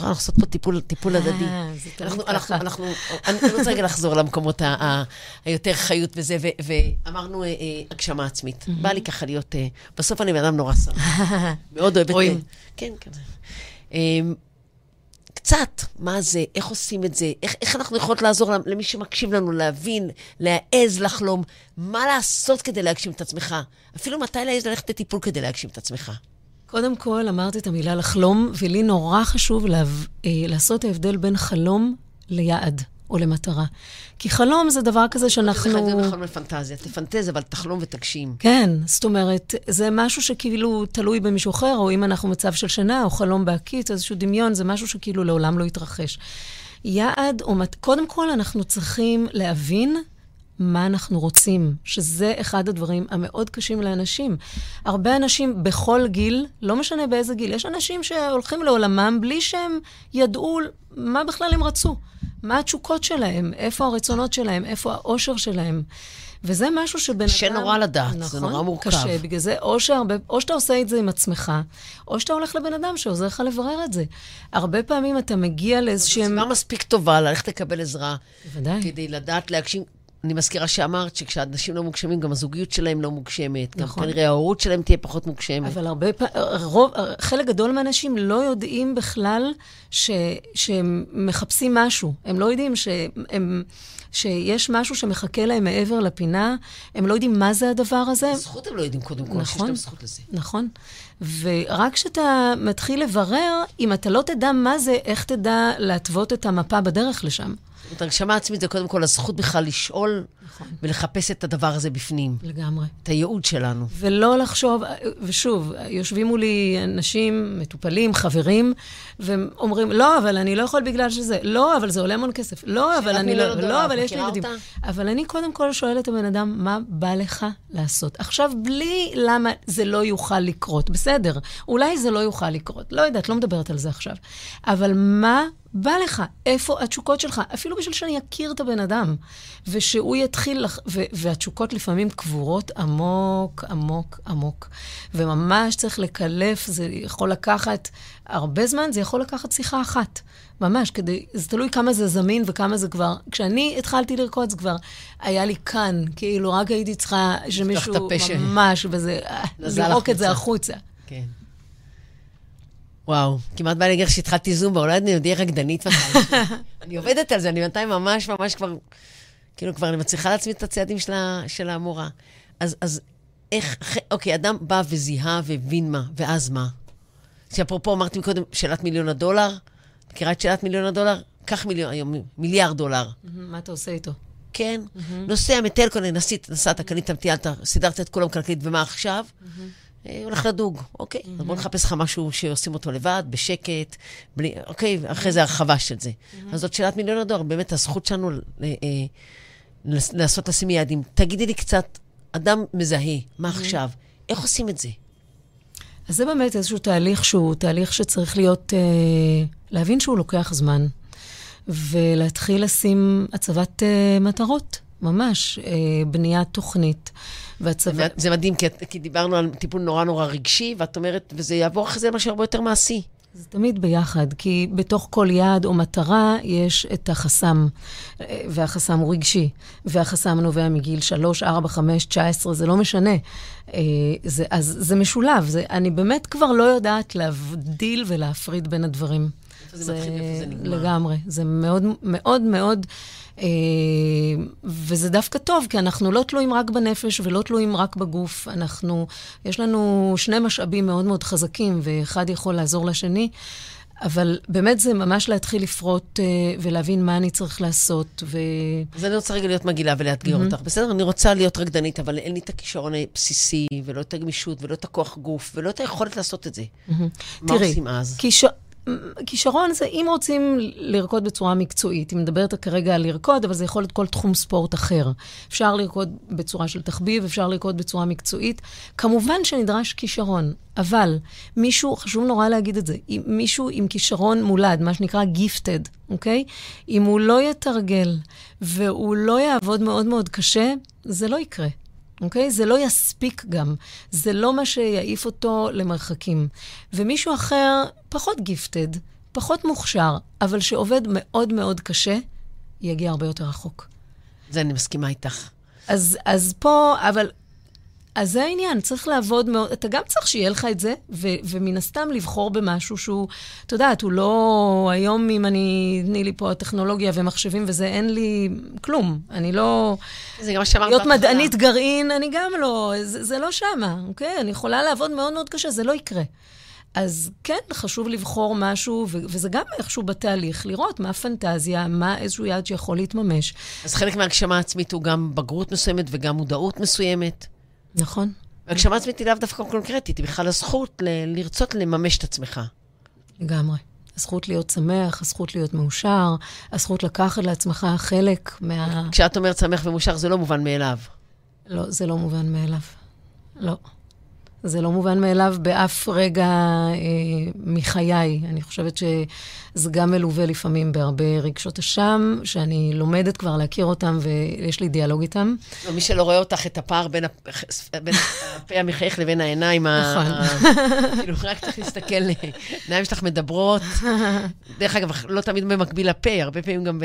אנחנו עושות פה טיפול הדדי. אני רוצה רגע לחזור למקומות היותר חיות וזה, ואמרנו הגשמה עצמית. בא לי ככה להיות, בסוף אני אדם נורא סר. מאוד אוהבת. רואים. כן, כן. קצת, מה זה, איך עושים את זה, איך אנחנו יכולות לעזור למי שמקשיב לנו, להבין, להעז, לחלום, מה לעשות כדי להגשים את עצמך? אפילו מתי להעז ללכת לטיפול כדי להגשים את עצמך? קודם כל, אמרתי את המילה לחלום, ולי נורא חשוב לעשות ההבדל בין חלום ליעד, או למטרה. כי חלום זה דבר כזה שאנחנו... זה חלום לפנטזיה, תפנטז, אבל תחלום ותגשים. כן, זאת אומרת, זה משהו שכאילו תלוי במישהו אחר, או אם אנחנו מצב של שנה, או חלום בעקית, איזשהו דמיון, זה משהו שכאילו לעולם לא יתרחש. יעד, קודם כל, אנחנו צריכים להבין... מה אנחנו רוצים, שזה אחד הדברים המאוד קשים לאנשים. הרבה אנשים בכל גיל, לא משנה באיזה גיל, יש אנשים שהולכים לעולמם בלי שהם ידעו מה בכלל הם רצו, מה התשוקות שלהם, איפה הרצונות שלהם, איפה האושר שלהם. וזה משהו שבן אדם... שנורא לדעת, נכון, זה נורא מורכב. קשה, בגלל זה, או שאתה עושה את זה עם עצמך, או שאתה הולך לבן אדם שעוזר לך לברר את זה. הרבה פעמים אתה מגיע לאיזושהי... זה מה מספיק טובה, ללכת לקבל עזרה. בוודאי. כדי לדעת להגשים... אני מזכירה שאמרת שכשאנשים לא מוגשמים, גם הזוגיות שלהם לא מוגשמת. נכון. גם כנראה ההורות שלהם תהיה פחות מוגשמת. אבל הרבה חלק גדול מהאנשים לא יודעים בכלל שהם מחפשים משהו. הם לא יודעים שיש משהו שמחכה להם מעבר לפינה. הם לא יודעים מה זה הדבר הזה. זכות הם לא יודעים קודם כל, שיש להם זכות לזה. נכון. ורק כשאתה מתחיל לברר, אם אתה לא תדע מה זה, איך תדע להתוות את המפה בדרך לשם. הרגשמה עצמית זה קודם כל הזכות בכלל לשאול ולחפש את הדבר הזה בפנים. לגמרי. את הייעוד שלנו. ולא לחשוב, ושוב, יושבים מולי אנשים, מטופלים, חברים, ואומרים, לא, אבל אני לא יכול בגלל שזה. לא, אבל זה עולה מון כסף. לא, אבל אני לא, לא, אבל יש לי ילדים. אבל אני קודם כל שואלת את הבן אדם, מה בא לך לעשות? עכשיו, בלי למה זה לא יוכל לקרות. בסדר, אולי זה לא יוכל לקרות. לא יודעת, לא מדברת על זה עכשיו. אבל מה... בא לך, איפה התשוקות שלך, אפילו בשביל שאני אכיר את הבן אדם, ושהוא יתחיל, והתשוקות לפעמים קבורות עמוק, עמוק, עמוק, וממש צריך לקלף, זה יכול לקחת הרבה זמן, זה יכול לקחת שיחה אחת, ממש, כדי, זה תלוי כמה זה זמין וכמה זה כבר, כשאני התחלתי לרקוד, זה כבר היה לי כאן, כאילו רק הייתי צריכה שמישהו ממש, וזה, לרוק את זה החוצה. כן. וואו, כמעט בא לגר שהתחלתי זומבה, אולי אני יודעת רקדנית וכאלה. אני עובדת על זה, אני בינתיים ממש ממש כבר, כאילו כבר אני מצליחה לעצמי את הצעדים של המורה. אז איך, אוקיי, אדם בא וזיהה ובין מה, ואז מה? שאפרופו אמרתי קודם, שאלת מיליון הדולר, מכירה את שאלת מיליון הדולר? קח מיליארד דולר. מה אתה עושה איתו? כן, נוסע מטלקונה, נסעת, קנית, תמתיאלת, סידרת את כולם כלכלית, ומה עכשיו? הולך לדוג, אוקיי, אז בוא נחפש לך משהו שעושים אותו לבד, בשקט, בלי, אוקיי, אחרי זה הרחבה של זה. אז זאת שאלת מיליון הדולר, באמת הזכות שלנו לעשות לשים יעדים. תגידי לי קצת, אדם מזהה, מה עכשיו? איך עושים את זה? אז זה באמת איזשהו תהליך שהוא תהליך שצריך להיות, להבין שהוא לוקח זמן, ולהתחיל לשים הצבת מטרות. ממש, בניית תוכנית. זה מדהים, כי דיברנו על טיפול נורא נורא רגשי, ואת אומרת, וזה יעבור אחרי זה משהו הרבה יותר מעשי. זה תמיד ביחד, כי בתוך כל יעד או מטרה יש את החסם, והחסם הוא רגשי, והחסם נובע מגיל 3, 4, 5, 19, זה לא משנה. אז זה משולב, אני באמת כבר לא יודעת להבדיל ולהפריד בין הדברים. זה מתחיל איפה זה נגמר. לגמרי, זה מאוד מאוד מאוד... וזה דווקא טוב, כי אנחנו לא תלויים רק בנפש ולא תלויים רק בגוף. יש לנו שני משאבים מאוד מאוד חזקים, ואחד יכול לעזור לשני, אבל באמת זה ממש להתחיל לפרוט ולהבין מה אני צריך לעשות. אז אני רוצה רגע להיות מגילה ולאתגר אותך. בסדר, אני רוצה להיות רקדנית, אבל אין לי את הכישרון הבסיסי, ולא את הגמישות, ולא את הכוח גוף, ולא את היכולת לעשות את זה. מה עושים אז? כישרון זה, אם רוצים לרקוד בצורה מקצועית, אם מדברת כרגע על לרקוד, אבל זה יכול להיות כל תחום ספורט אחר. אפשר לרקוד בצורה של תחביב, אפשר לרקוד בצורה מקצועית. כמובן שנדרש כישרון, אבל מישהו, חשוב נורא להגיד את זה, מישהו עם כישרון מולד, מה שנקרא gifted, אוקיי? אם הוא לא יתרגל והוא לא יעבוד מאוד מאוד קשה, זה לא יקרה. אוקיי? זה לא יספיק גם. זה לא מה שיעיף אותו למרחקים. ומישהו אחר, פחות גיפטד, פחות מוכשר, אבל שעובד מאוד מאוד קשה, יגיע הרבה יותר רחוק. זה אני מסכימה איתך. אז פה, אבל... אז זה העניין, צריך לעבוד מאוד, אתה גם צריך שיהיה לך את זה, ומן הסתם לבחור במשהו שהוא, אתה יודעת, הוא לא, היום אם אני, תני לי פה הטכנולוגיה ומחשבים וזה, אין לי כלום, אני לא, להיות מדענית גרעין, אני גם לא, זה לא שמה, אוקיי? אני יכולה לעבוד מאוד מאוד קשה, זה לא יקרה. אז כן, חשוב לבחור משהו, וזה גם איכשהו בתהליך, לראות מה הפנטזיה, מה איזשהו יעד שיכול להתממש. אז חלק מההגשמה העצמית הוא גם בגרות מסוימת וגם מודעות מסוימת. נכון. והגשמה עצמית היא לאו דווקא קונקרטית, היא בכלל הזכות לרצות לממש את עצמך. לגמרי. הזכות להיות שמח, הזכות להיות מאושר, הזכות לקחת לעצמך חלק מה... כשאת אומרת שמח ומאושר, זה לא מובן מאליו. לא, זה לא מובן מאליו. לא. זה לא מובן מאליו באף רגע מחיי. אני חושבת שזה גם מלווה לפעמים בהרבה רגשות אשם, שאני לומדת כבר להכיר אותם, ויש לי דיאלוג איתם. ומי שלא רואה אותך את הפער בין הפה המחייך לבין העיניים, כאילו רק צריך להסתכל, העיניים שלך מדברות. דרך אגב, לא תמיד במקביל לפה, הרבה פעמים גם ב...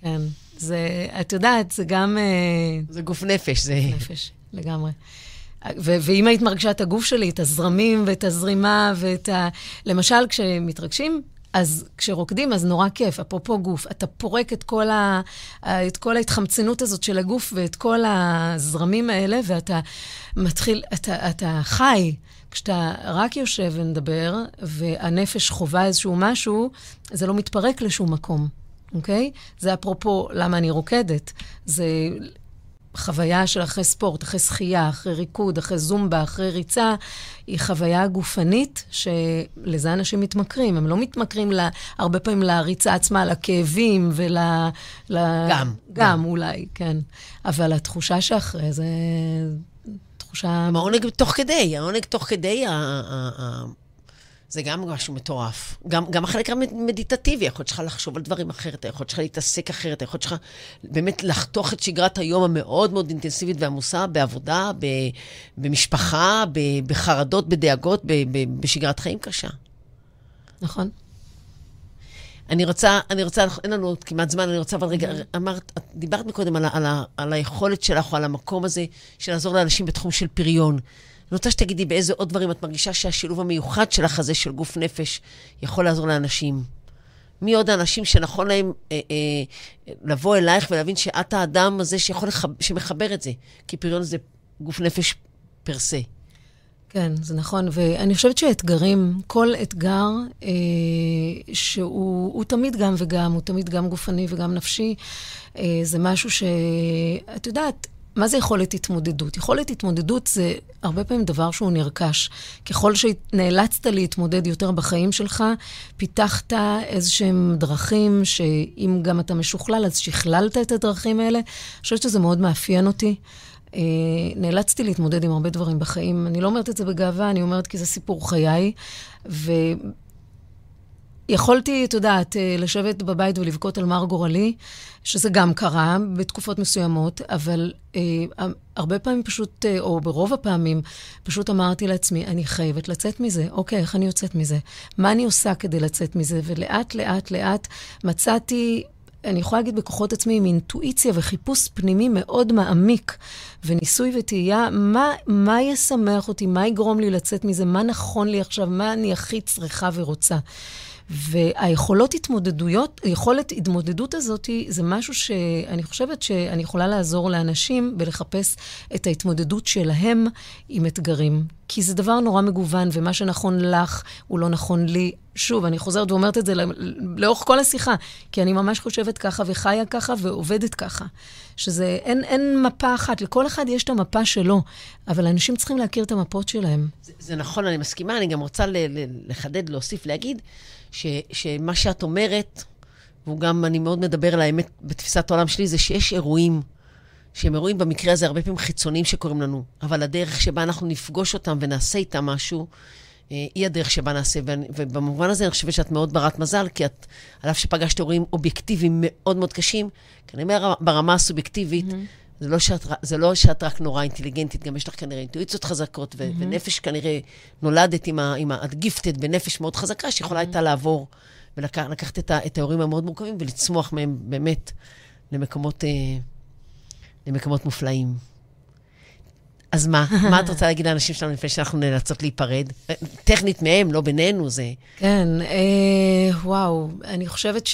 כן, זה, את יודעת, זה גם... זה גוף נפש, זה... נפש, לגמרי. ואם היית מרגישה את הגוף שלי, את הזרמים ואת הזרימה ואת ה... למשל, כשמתרגשים, אז כשרוקדים, אז נורא כיף, אפרופו גוף. אתה פורק את כל, את כל ההתחמצנות הזאת של הגוף ואת כל הזרמים האלה, ואתה מתחיל, אתה חי. כשאתה רק יושב ונדבר, והנפש חובה איזשהו משהו, זה לא מתפרק לשום מקום, אוקיי? זה אפרופו למה אני רוקדת. זה... חוויה של אחרי ספורט, אחרי שחייה, אחרי ריקוד, אחרי זומבה, אחרי ריצה, היא חוויה גופנית שלזה אנשים מתמכרים. הם לא מתמכרים הרבה פעמים לריצה עצמה, לכאבים ול... גם אולי, כן. אבל התחושה שאחרי זה תחושה... העונג תוך כדי, זה גם משהו מטורף. גם החלק המדיטטיבי, היכולת שלך לחשוב על דברים אחרת, היכולת שלך להתעסק אחרת, היכולת שלך באמת לחתוך את שגרת היום המאוד מאוד אינטנסיבית והעמוסה, בעבודה, במשפחה, בחרדות, בדאגות, בשגרת חיים קשה. נכון. אני רוצה, אין לנו עוד כמעט זמן, אני רוצה, אבל רגע, אמרת, דיברת מקודם על היכולת שלך, או על המקום הזה, של לעזור לאנשים בתחום של פריון. אני רוצה שתגידי באיזה עוד דברים את מרגישה שהשילוב המיוחד שלך הזה של גוף נפש יכול לעזור לאנשים. מי עוד האנשים שנכון להם לבוא אלייך ולהבין שאת האדם הזה שמחבר את זה? כי פריון זה גוף נפש פרסה. כן, זה נכון. ואני חושבת שהאתגרים, כל אתגר שהוא תמיד גם וגם, הוא תמיד גם גופני וגם נפשי, זה משהו שאת יודעת, מה זה יכולת התמודדות? יכולת התמודדות זה הרבה פעמים דבר שהוא נרכש. ככל שנאלצת להתמודד יותר בחיים שלך, פיתחת איזשהם דרכים, שאם גם אתה משוכלל, אז שכללת את הדרכים האלה. אני חושבת שזה מאוד מאפיין אותי. נאלצתי להתמודד עם הרבה דברים בחיים. אני לא אומרת את זה בגאווה, אני אומרת כי זה סיפור חיי, יכולתי, את יודעת, לשבת בבית ולבכות על מר גורלי, שזה גם קרה בתקופות מסוימות, אבל הרבה פעמים פשוט, או ברוב הפעמים, פשוט אמרתי לעצמי, אני חייבת לצאת מזה. אוקיי, איך אני יוצאת מזה? מה אני עושה כדי לצאת מזה? ולאט, לאט, לאט מצאתי, אני יכולה להגיד בכוחות עצמי, עם אינטואיציה וחיפוש פנימי מאוד מעמיק, וניסוי ותהייה, מה ישמח אותי, מה יגרום לי לצאת מזה, מה נכון לי עכשיו, מה אני הכי צריכה ורוצה. והיכולת התמודדות הזאת, זה משהו שאני חושבת שאני יכולה לעזור לאנשים ולחפש את ההתמודדות שלהם עם אתגרים. כי זה דבר נורא מגוון, ומה שנכון לך הוא לא נכון לי. שוב, אני חוזרת ואומרת את זה לאורך כל השיחה, כי אני ממש חושבת ככה וחיה ככה ועובדת ככה. שזה, אין מפה אחת, לכל אחד יש את המפה שלו, אבל אנשים צריכים להכיר את המפות שלהם. זה נכון, אני מסכימה, אני גם רוצה לחדד, להוסיף, להגיד, שמה שאת אומרת, וגם אני מאוד מדבר על האמת בתפיסת העולם שלי, זה שיש אירועים, שהם אירועים במקרה הזה הרבה פעמים חיצוניים שקוראים לנו, אבל הדרך שבה אנחנו נפגוש אותם ונעשה איתם משהו, היא הדרך שבה נעשה, ובמובן הזה אני חושבת שאת מאוד ברת מזל, כי את, על אף שפגשת אירועים אובייקטיביים מאוד מאוד קשים, כנראה ברמה הסובייקטיבית, זה לא שאת רק נורא אינטליגנטית, גם יש לך כנראה אינטואיציות חזקות, ונפש כנראה נולדת עם הגיפטד בנפש מאוד חזקה, שיכולה הייתה לעבור ולקחת את האירועים המאוד מורכבים, ולצמוח מהם באמת למקומות מופלאים. אז מה את רוצה להגיד לאנשים שלנו לפני שאנחנו נאלצות להיפרד? טכנית מהם, לא בינינו, זה... כן, וואו, אני חושבת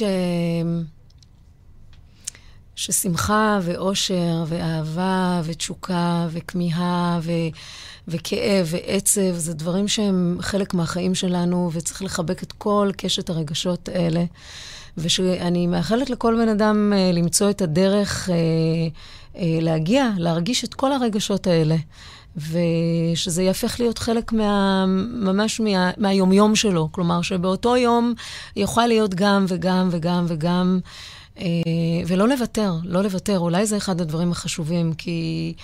ששמחה ואושר ואהבה ותשוקה וכמיהה וכאב ועצב, זה דברים שהם חלק מהחיים שלנו, וצריך לחבק את כל קשת הרגשות האלה. ושאני מאחלת לכל בן אדם למצוא את הדרך... להגיע, להרגיש את כל הרגשות האלה, ושזה יהפך להיות חלק ממש מהיומיום שלו, כלומר שבאותו יום יוכל להיות גם וגם וגם וגם, ולא לוותר, אולי זה אחד הדברים החשובים, כי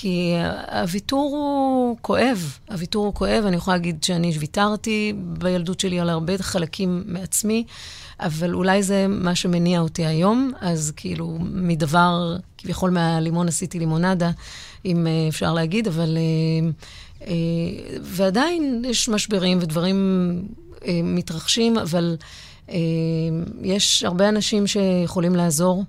כי הוויתור הוא כואב, הוויתור הוא כואב, אני יכולה להגיד שאני ויתרתי בילדות שלי על הרבה חלקים מעצמי, אבל אולי זה מה שמניע אותי היום, אז כאילו מדבר, כביכול מהלימון עשיתי לימונדה, אם אפשר להגיד, אבל ועדיין יש משברים ודברים מתרחשים, אבל יש הרבה אנשים שיכולים לעזור,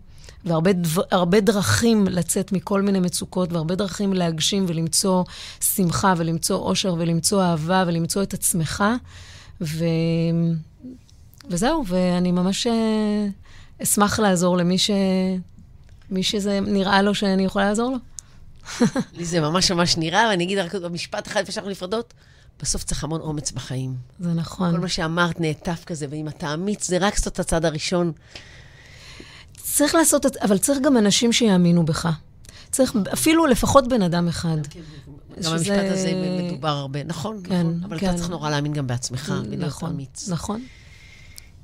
והרבה דרכים לצאת מכל מיני מצוקות, והרבה דרכים להגשים ולמצוא שמחה, ולמצוא אושר, ולמצוא אהבה, ולמצוא את עצמך, וזהו, ואני ממש אשמח לעזור למי שזה נראה לו שאני יכולה לעזור לו. לי זה ממש ממש נראה, ואני אגיד רק במשפט אחד, כשאנחנו נפרדות, בסוף צריך המון אומץ בחיים. זה נכון. כל מה שאמרת נעטף כזה, ואם אתה אמיץ, זה רק סוד הצד הראשון. צריך לעשות את זה, אבל צריך גם אנשים שיאמינו בך. צריך אפילו לפחות בן אדם אחד. גם המשפט הזה מדובר הרבה, נכון? נכון. אבל אתה צריך נורא להאמין גם בעצמך, נכון, נכון.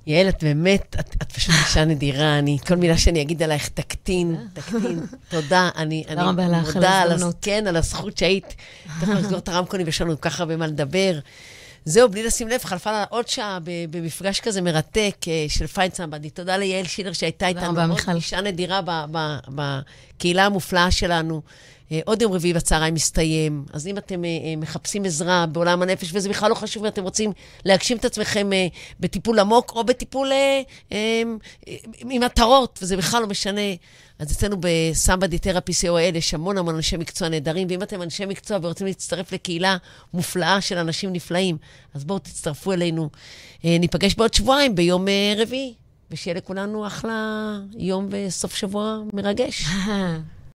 יעל, את באמת, את פשוט אישה נדירה, כל מילה שאני אגיד עלייך, תקטין, תודה, אני מודה על הזכות שהיית, תכף לסגור את הרמקולים, יש לנו ככה במה לדבר. זהו, בלי לשים לב, חלפה לה עוד שעה במפגש כזה מרתק של Fine Somebody. תודה ליעל שילר שהייתה איתנו, עוד אישה נדירה בקהילה המופלאה שלנו. עוד יום רביעי בצהריים מסתיים, אז אם אתם מחפשים עזרה בעולם הנפש, וזה בכלל לא חשוב, ואתם רוצים להגשים את עצמכם בטיפול עמוק, או בטיפול עם מטרות, וזה בכלל לא משנה. אז אצלנו בסמבדי תרפי COL, יש המון המון אנשי מקצוע נהדרים, ואם אתם אנשי מקצוע ורוצים להצטרף לקהילה מופלאה של אנשים נפלאים, אז בואו תצטרפו אלינו. ניפגש בעוד שבועיים ביום רביעי, ושיהיה לכולנו אחלה יום וסוף שבוע מרגש.